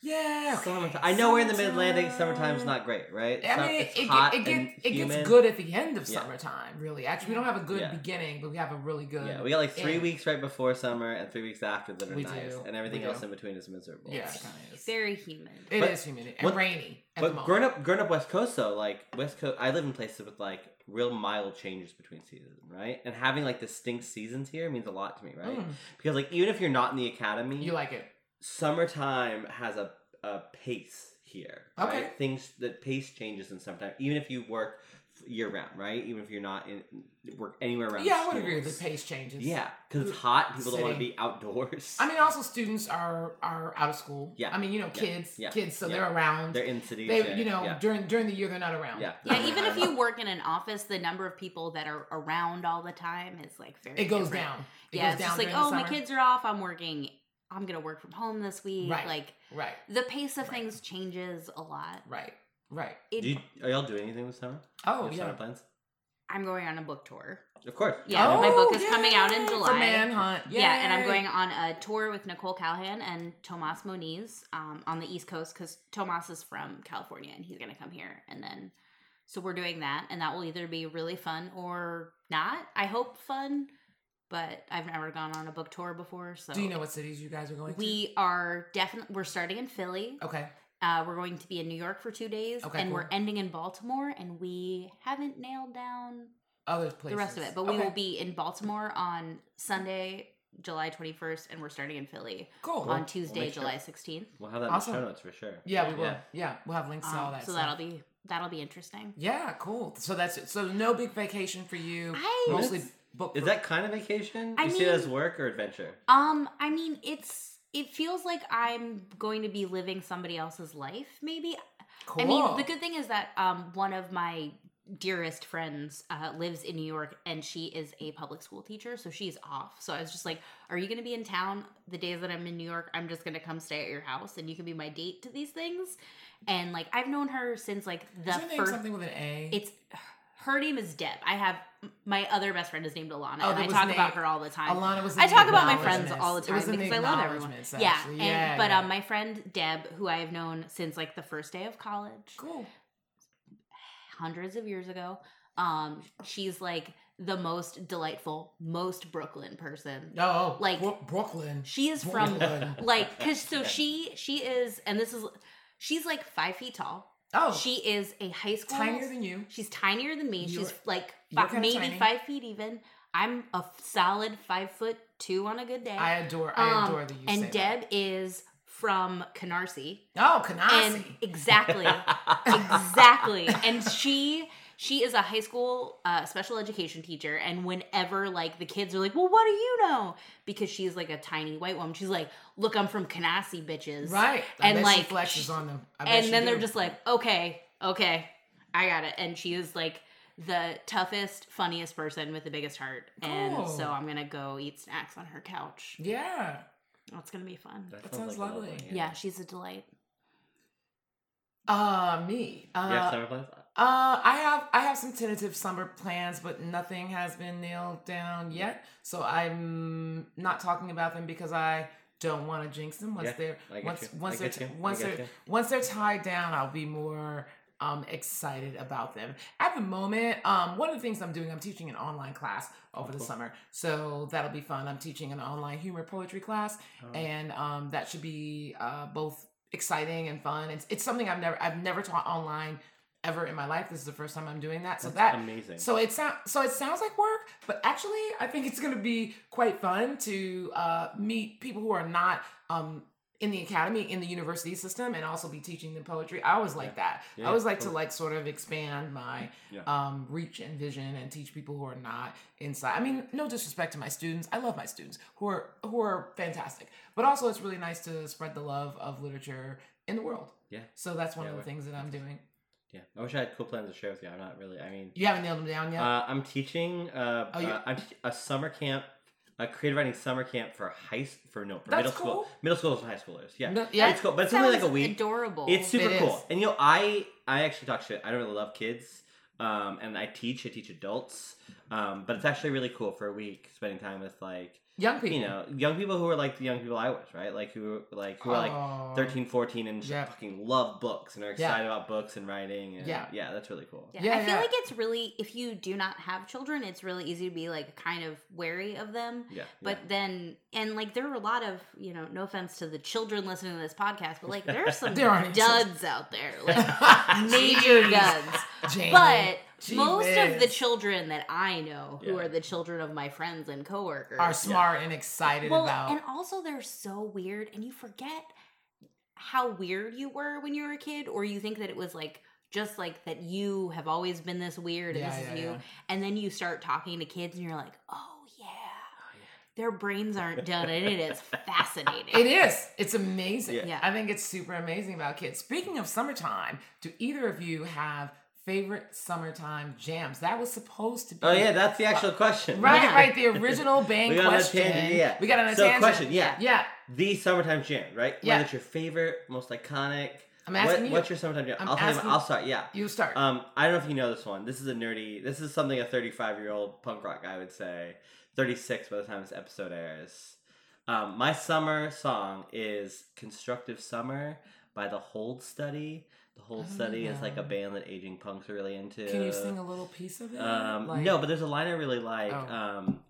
Yeah, summertime. I know summertime. We're in the mid-Atlantic. Summertime's not great, right? I mean, it's it, hot it, get, and it gets good at the end of yeah. summertime, really. Actually, we don't have a good yeah. beginning, but we have a really good Yeah, we got like three end. weeks right before summer and three weeks after that are we nice. Do. And everything we else do. in between is miserable. Yeah, it kind of is. Very humid. It but, is humid and what, rainy at but the moment. Growing up, growing up West Coast, though, like, West Coast, I live in places with, like, real mild changes between seasons, right? And having, like, distinct seasons here means a lot to me, right? Mm. Because, like, even if you're not in the academy... You like it. Summertime has a, a pace here. Okay. Right? Things, the pace changes in summertime, even if you work year round, right? Even if you're not in work anywhere around. Yeah, I would agree with the pace changes. Yeah, because it's hot. People City. don't want to be outdoors. I mean, also students are are out of school. Yeah. I mean, you know, kids, yeah. kids, so yeah. they're around. They're in cities. They, you know, yeah. during during the year they're not around. Yeah. Yeah. yeah even if you work in an office, the number of people that are around all the time is like very. It goes different. down. It yeah, goes it's down just like oh, my kids are off. I'm working. I'm going to work from home this week. Right. Like, right. The pace of right. things changes a lot. Right. Right. It, do you, are y'all doing anything this summer? Oh, yeah. Summer plans? I'm going on a book tour. Of course. Yeah. Oh, my book is yay. coming out in July. It's a manhunt. Yay. Yeah. And I'm going on a tour with Nicole Callahan and Tomas Moniz um, on the East Coast because Tomas is from California and he's going to come here. And then, so we're doing that. And that will either be really fun or not. I hope fun. But I've never gone on a book tour before, so... Do you know what cities you guys are going to? We are definitely... We're starting in Philly. Okay. Uh, we're going to be in New York for two days. Okay, And cool. we're ending in Baltimore, and we haven't nailed down Other places. the rest of it. But okay. we will be in Baltimore on Sunday, July twenty-first, and we're starting in Philly cool. on Tuesday, we'll July sixteenth. We'll have that awesome. in the show notes for sure. Yeah, we will. Yeah, yeah we'll have links um, to all that So stuff. that'll be... That'll be interesting. Yeah, cool. So that's it. So no big vacation for you. I... Mostly... Book is that kind of vacation? You I see mean, it as work or adventure? Um, I mean, it's it feels like I'm going to be living somebody else's life, maybe. Cool. I mean, the good thing is that um, one of my dearest friends uh, lives in New York, and she is a public school teacher, so she's off. So I was just like, are you going to be in town the days that I'm in New York? I'm just going to come stay at your house, and you can be my date to these things. And, like, I've known her since, like, the first... Is her name something with an A? It's... Her name is Deb. I have my other best friend is named Alana, oh, and I talk named, about her all the time. Alana was. I talk about my friends all the time because I love everyone. Actually. Yeah, and, yeah but yeah. Um, my friend Deb, who I have known since like the first day of college, cool, hundreds of years ago. Um, she's like the most delightful, most Brooklyn person. Oh, like Bro- Brooklyn. She is Brooklyn. from like because so she she is, and this is she's like five feet tall. Oh, she is a high school. Tinier than you. She's tinier than me. You're, she's like five, maybe tiny. five feet even. I'm a solid five foot two on a good day. I adore, I um, adore the you and say Deb that. Is from Canarsie. Oh, Canarsie. And exactly, exactly. And she she is a high school uh, special education teacher. And whenever like the kids are like, "Well, what do you know?" because she's like a tiny white woman, she's like, "Look, I'm from Canarsie, bitches." Right. I and bet like she flexes on them. I bet and she then do. They're just like, "Okay, okay, I got it." And she is like the toughest, funniest person with the biggest heart. Cool. And so I'm gonna go eat snacks on her couch. Yeah. Oh, it's going to be fun. That, that sounds, sounds like lovely. lovely. Yeah. yeah, she's a delight. Uh, me. Uh, you have summer plans? Uh, I have, I have some tentative summer plans, but nothing has been nailed down yet. So I'm not talking about them because I don't want to jinx them. Once yeah, they're once once they're, t- once, they're, once they're tied down, I'll be more um, excited about them. At the moment, um, one of the things I'm doing, I'm teaching an online class over the cool. summer. So that'll be fun. I'm teaching an online humor poetry class oh. and um, that should be uh, both exciting and fun. It's it's something I've never I've never taught online ever in my life. This is the first time I'm doing that. So that's that, amazing. So it sounds so it sounds like work, but actually I think it's going to be quite fun to uh, meet people who are not um, in the academy, in the university system, and also be teaching them poetry. I always like yeah. that. Yeah, I always like cool. to like sort of expand my yeah. um, reach and vision and teach people who are not inside. I mean, no disrespect to my students. I love my students who are who are fantastic. But also it's really nice to spread the love of literature in the world. Yeah. So that's one yeah, of the things that I'm doing. Yeah. I wish I had cool plans to share with you. I'm not really, I mean... You haven't nailed them down yet? Uh, I'm teaching uh, oh, uh, I'm te- a summer camp A creative writing summer camp for high for no for That's middle cool. school middle schoolers and high schoolers. Yeah, no, yeah, it's cool, but it's only like a week. Adorable. It's super it cool. And you know, I I actually talk shit. I don't really love kids, um, and I teach. I teach adults, um, but it's actually really cool for a week spending time with like young people. You know, young people who are like the young people I was, right? Like who like who oh. are like thirteen, fourteen and yeah. fucking love books and are excited yeah. about books and writing. And, yeah, yeah, that's really cool. Yeah, yeah I yeah. feel like it's really, if you do not have children, it's really easy to be like kind of wary of them. Yeah, but yeah. then and like there are a lot of, you know, no offense to the children listening to this podcast, but like there are some there are duds out there, like major duds, Jamie. But. Jeez, most man. Of the children that I know who yeah. are the children of my friends and coworkers are smart yeah. and excited well, about. And also they're so weird and you forget how weird you were when you were a kid, or you think that it was like just like that you have always been this weird and yeah, this yeah, is you. Yeah. And then you start talking to kids and you're like, oh yeah. Their brains aren't done, and it is fascinating. It is. It's amazing. Yeah. Yeah. I think it's super amazing about kids. Speaking of summertime, do either of you have favorite summertime jams? That was supposed to be. Oh yeah, that's the actual question. Right, yeah. right. The original bang we question. Tangent, yeah. We got an attention. So question, yeah. yeah. The summertime jam, right? Yeah. What's your favorite, most iconic? I'm asking what, you. What's your summertime jam? I'm I'll, asking, I'll start, yeah. You start. Um, I don't know if you know this one. This is a nerdy, this is something a thirty-five-year-old punk rock guy would say. thirty-six by the time this episode airs. Um, my summer song is Constructive Summer by The Hold Study. The whole study know. Is like a band that aging punks are really into. Can you sing a little piece of it? Um, like... No, but there's a line I really like. Oh. Um,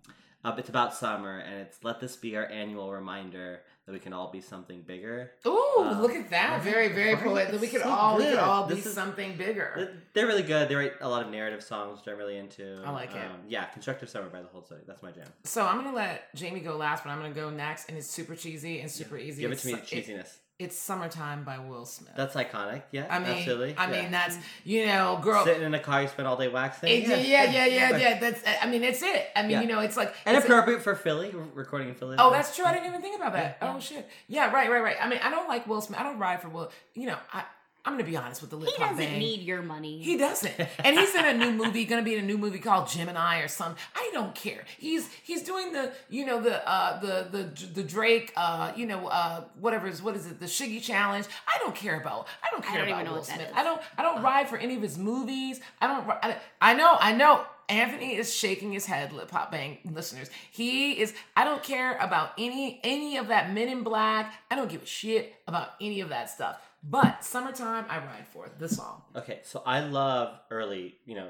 uh, it's about summer, and it's, let this be our annual reminder that we can all be something bigger. Ooh, um, look at that. Very, very poetic. That we could so all, we could all this be is, something bigger. They're really good. They write a lot of narrative songs, which I'm really into. I like um, it. Yeah, Constructive Summer by The Whole Study. That's my jam. So I'm going to let Jamie go last, but I'm going to go next, and it's super cheesy and super yeah. easy. Give it to me, the cheesiness. It, It's Summertime by Will Smith. That's iconic, yeah. I mean, absolutely. I yeah. mean, that's, you know, girl. Sitting in a car, you spend all day waxing. It, yeah, yeah, yeah, yeah. That's. I mean, it's it. I mean, yeah. you know, it's like. And it's appropriate a, for Philly, recording in Philly. Oh, that's true. I didn't even think about that. Yeah. Oh, shit. Yeah, right, right, right. I mean, I don't like Will Smith. I don't ride for Will. You know, I, I'm going to be honest with the lip He doesn't thing. Need your money. He doesn't. And he's in a new movie, going to be in a new movie called Gemini or something. I don't care. He's he's doing the, you know, the uh, the the the Drake, uh, you know, uh, whatever is, what is it, the Shiggy Challenge. I don't care about, I don't care I don't about even know Will Smith. I don't, I don't uh, ride for any of his movies. I don't, I, I know, I know. Anthony is shaking his head, Lip Pop Bang listeners. He is, I don't care about any any of that Men in Black. I don't give a shit about any of that stuff. But Summertime, I ride for it. The song. Okay, so I love early, you know.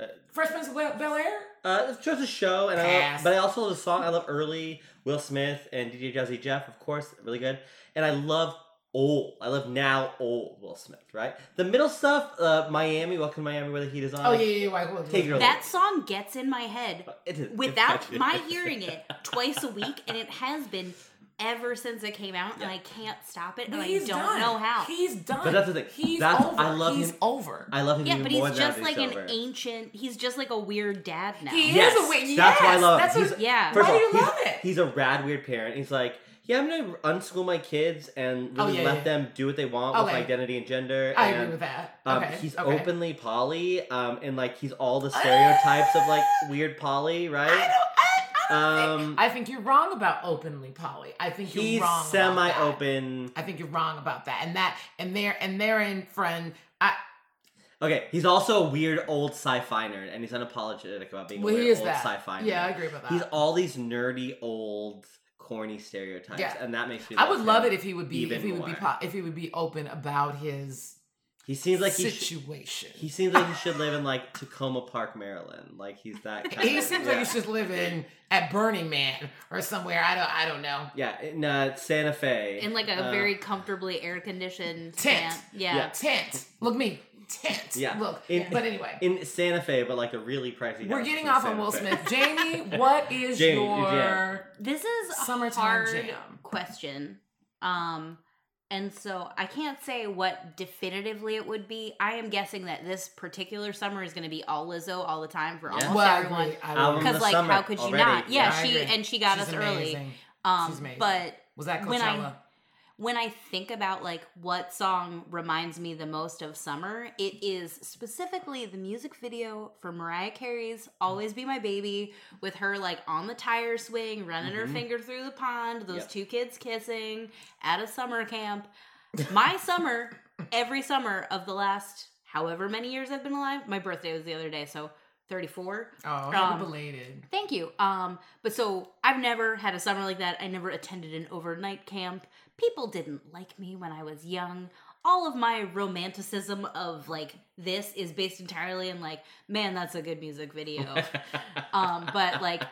Uh, Fresh Prince of Bel-Air? Uh, it's just a show. and I love, But I also love the song. I love early Will Smith and D J Jazzy Jeff, of course. Really good. And I love old. I love now old Will Smith, right? The middle stuff, uh, Miami, Welcome to Miami, where the heat is on. Oh, yeah, yeah, yeah. Right, Take your that leave. Song gets in my head it is, without my hearing it twice a week, and it has been ever since it came out, yeah. and I can't stop it, but and he's I don't done. know how. He's done. But that's the thing. He's that's, over. I love he's him. over. I love him yeah, even more than Yeah, but he's just like an over. ancient, he's just like a weird dad now. He yes. is a weird, yes. That's why I love that's him. What, yeah. Why all, do you love it? He's a rad weird parent. He's like, yeah, I'm going to unschool my kids and really oh, yeah, let yeah. them do what they want okay. with identity and gender. I and, agree with that. Um, okay. He's okay. openly poly, um, and like he's all the stereotypes of like weird poly, right? I don't Um, I think you're wrong about openly poly. I think you're wrong about that. He's semi-open. I think you're wrong about that. And that, and there, and therein, friend, I... Okay, he's also a weird old sci-fi nerd, and he's unapologetic about being well, a weird old that. sci-fi nerd. Yeah, I agree about that. He's all these nerdy, old, corny stereotypes, yeah. and that makes me I would love it if he would be, if he would be, po- if he would be open about his... He seems like situation. He, sh- he seems like he should live in like Tacoma Park, Maryland. Like he's that kind he of He seems yeah. like he should live in at Burning Man or somewhere. I don't I don't know. Yeah, in uh, Santa Fe. In like a uh, very comfortably air conditioned tent. tent. Yeah. yeah. Tent. Look me. Tent. Yeah. Look. In, but anyway. In Santa Fe, but like a really pricey. We're getting off Santa on Will Fe. Smith. Jamie, what is Jamie, your jam. This is a summertime hard jam. question. Um And so I can't say what definitively it would be. I am guessing that this particular summer is going to be all Lizzo all the time for yeah. almost well, everyone. Because like, how could you already. not? Yeah, yeah she and she got She's us amazing. early. Um, She's amazing. But was that Coachella? When I, when I think about like what song reminds me the most of summer, it is specifically the music video for Mariah Carey's "Always Be My Baby" with her like on the tire swing, running mm-hmm. her finger through the pond, those yep. two kids kissing at a summer camp. My summer, every summer of the last however many years I've been alive, my birthday was the other day, so thirty-four. Oh, um, belated. Thank you. Um, but so I've never had a summer like that. I never attended an overnight camp. People didn't like me when I was young. All of my romanticism of, like, this is based entirely in, like, man, that's a good music video. um, but, like,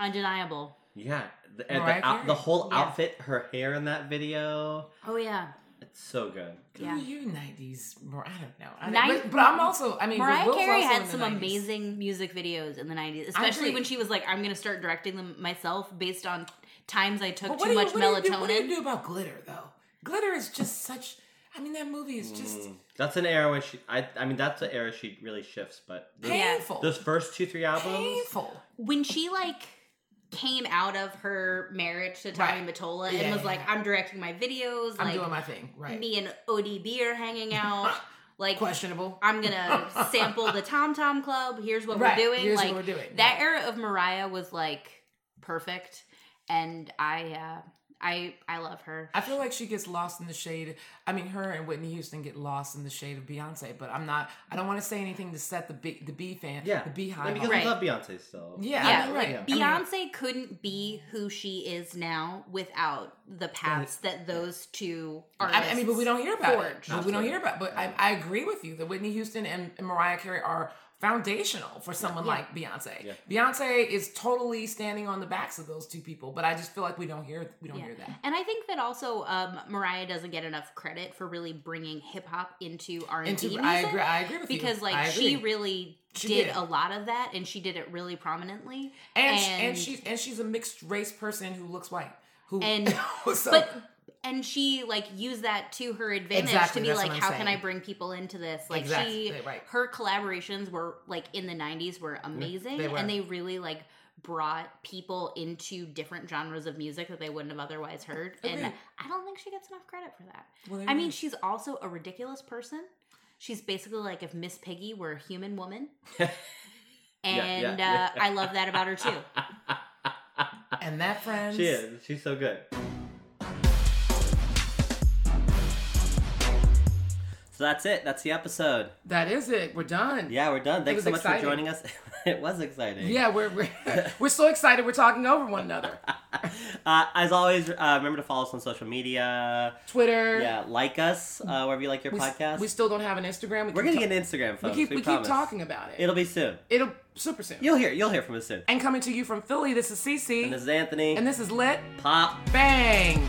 undeniable. Yeah. The, the, out, the whole yeah. outfit, her hair in that video. Oh, yeah. It's so good. Yeah. You nineties, I don't know. I don't, but, but I'm also, I mean, Mariah Carey had some nineties. Amazing music videos in the nineties, especially when she was like, I'm going to start directing them myself based on times I took too you, much what melatonin. Do do, what do you do about Glitter, though? Glitter is just such, I mean, that movie is just. Mm. That's an era where she, I, I mean, that's an era she really shifts, but. Those, Painful. Those first two, three albums. Painful. When she like. Came out of her marriage to Tommy right. Mottola yeah, and was yeah, like, yeah. I'm directing my videos. I'm like, doing my thing. Right. Me and O D B are hanging out. Like questionable. I'm gonna sample the Tom Tom Club. Here's what right. we're doing. Here's like what we're doing. That yeah. era of Mariah was like perfect, and I, uh, I, I love her. I feel like she gets lost in the shade. I mean, her and Whitney Houston get lost in the shade of Beyonce. But I'm not. I don't want to say anything to set the B, the B fan. Yeah, the Beehive. I mean, because right. we love Beyonce still. So. Yeah, yeah. I mean, right. Yeah. Beyonce I mean, couldn't be who she is now without the paths that those two artists. I mean, but we don't hear about forged. it. We don't hear about. It. But I, I agree with you that Whitney Houston and Mariah Carey are foundational for someone yeah. like Beyonce. Yeah. Beyonce is totally standing on the backs of those two people, but I just feel like we don't hear we don't yeah. hear that. And I think that also um, Mariah doesn't get enough credit for really bringing hip hop into R and B into, music. I agree. I agree with because, you. Because like she really she did, did a lot of that, and she did it really prominently. And and, and she's and she's a mixed race person who looks white. Who and so. but. And she, like, used that to her advantage exactly, to be like, how saying. can I bring people into this? Like, exactly, she, right. her collaborations were, like, in the nineties were amazing. They were. And they really, like, brought people into different genres of music that they wouldn't have otherwise heard. Agreed. And I don't think she gets enough credit for that. Well, I mean, she's also a ridiculous person. She's basically like if Miss Piggy were a human woman. and yeah, yeah, uh, yeah. I love that about her, too. And that, friends. She is. She's so good. So that's it. That's the episode. That is it. We're done. Yeah, we're done. Thanks so much exciting. for joining us. It was exciting. Yeah, we're we're, we're so excited. We're talking over one another. uh, as always, uh, remember to follow us on social media. Twitter. Yeah, like us uh, wherever you like your we, podcast. We still don't have an Instagram. We we're going to ta- get an Instagram, folks. We keep, we we keep talking about it. It'll be soon. It'll super soon. You'll hear. You'll hear from us soon. And coming to you from Philly, this is Cece. And this is Anthony. And this is Lit. Pop. Bang.